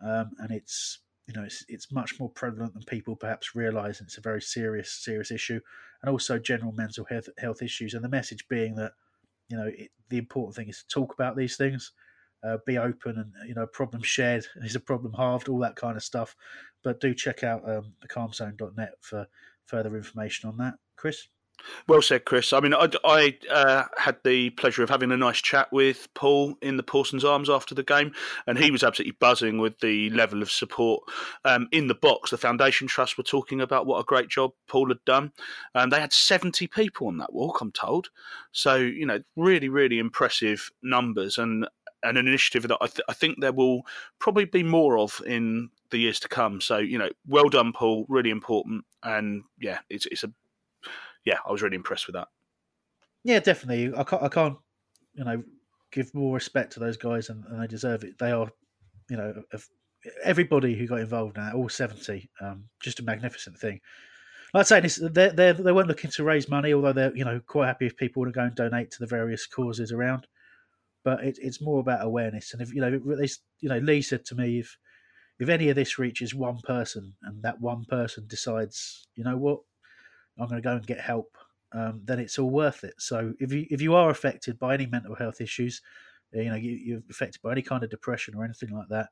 and it's, you know, it's much more prevalent than people perhaps realise, and it's a very serious issue, and also general mental health issues. And the message being that, you know, the important thing is to talk about these things, be open, and, you know, problem shared is a problem halved, all that kind of stuff. But do check out thecalmzone.net for further information on that, Chris. Well said, Chris. I mean, I had the pleasure of having a nice chat with Paul in the Paulson's Arms after the game, and he was absolutely buzzing with the level of support. In the box, the Foundation Trust were talking about what a great job Paul had done. They had 70 people on that walk, I'm told. So, you know, really, really impressive numbers, and an initiative that I think there will probably be more of in the years to come. So, you know, well done, Paul. Really important. And, yeah, I was really impressed with that. Yeah, definitely. I can't, you know, give more respect to those guys, and they deserve it. They are, you know, everybody who got involved in that, all 70, just a magnificent thing. Like I say, they weren't looking to raise money, although they're, you know, quite happy if people want to go and donate to the various causes around. But it's more about awareness. And if, you know, Lee said to me, if any of this reaches one person, and that one person decides, you know what, I'm going to go and get help, then it's all worth it. So if you are affected by any mental health issues, you know, you're affected by any kind of depression or anything like that,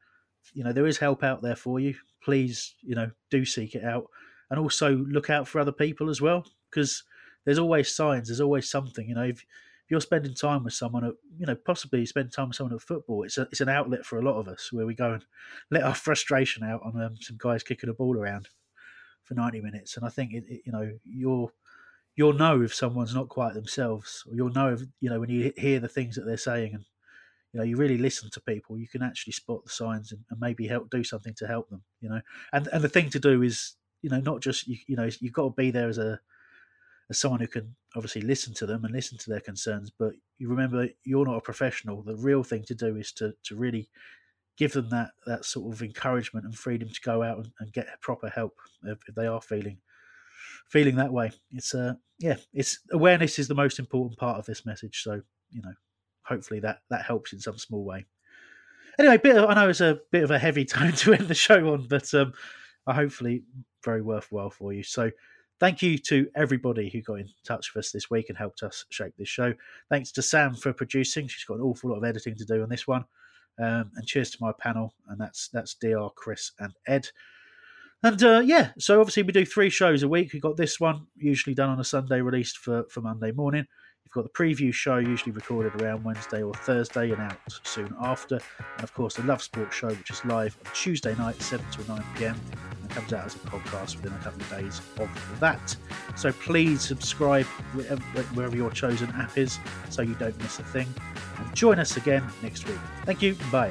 you know, there is help out there for you. Please, you know, do seek it out. And also look out for other people as well, because there's always signs, there's always something. You know, if you're spending time with someone, at football, it's an outlet for a lot of us where we go and let our frustration out on some guys kicking a ball around for 90 minutes. And I think, you'll know if someone's not quite themselves, or you'll know, when you hear the things that they're saying, and, you know, you really listen to people, you can actually spot the signs and maybe help do something to help them, you know. And the thing to do is, you know, not just, you know, you've got to be there as someone who can obviously listen to them and listen to their concerns, but you remember you're not a professional. The real thing to do is to really give them that sort of encouragement and freedom to go out and get proper help if they are feeling that way. It's awareness is the most important part of this message. So, you know, hopefully that helps in some small way. Anyway, I know it's a bit of a heavy tone to end the show on, but hopefully very worthwhile for you. So thank you to everybody who got in touch with us this week and helped us shape this show. Thanks to Sam for producing. She's got an awful lot of editing to do on this one. And cheers to my panel. And that's DR, Chris and Ed. And so obviously we do 3 shows a week. We've got this one usually done on a Sunday, released for Monday morning. You've got the preview show usually recorded around Wednesday or Thursday and out soon after. And of course the Love Sport show, which is live on Tuesday night, 7 to 9 PM, and comes out as a podcast within a couple of days of that. So please subscribe wherever your chosen app is so you don't miss a thing. And join us again next week. Thank you. Bye.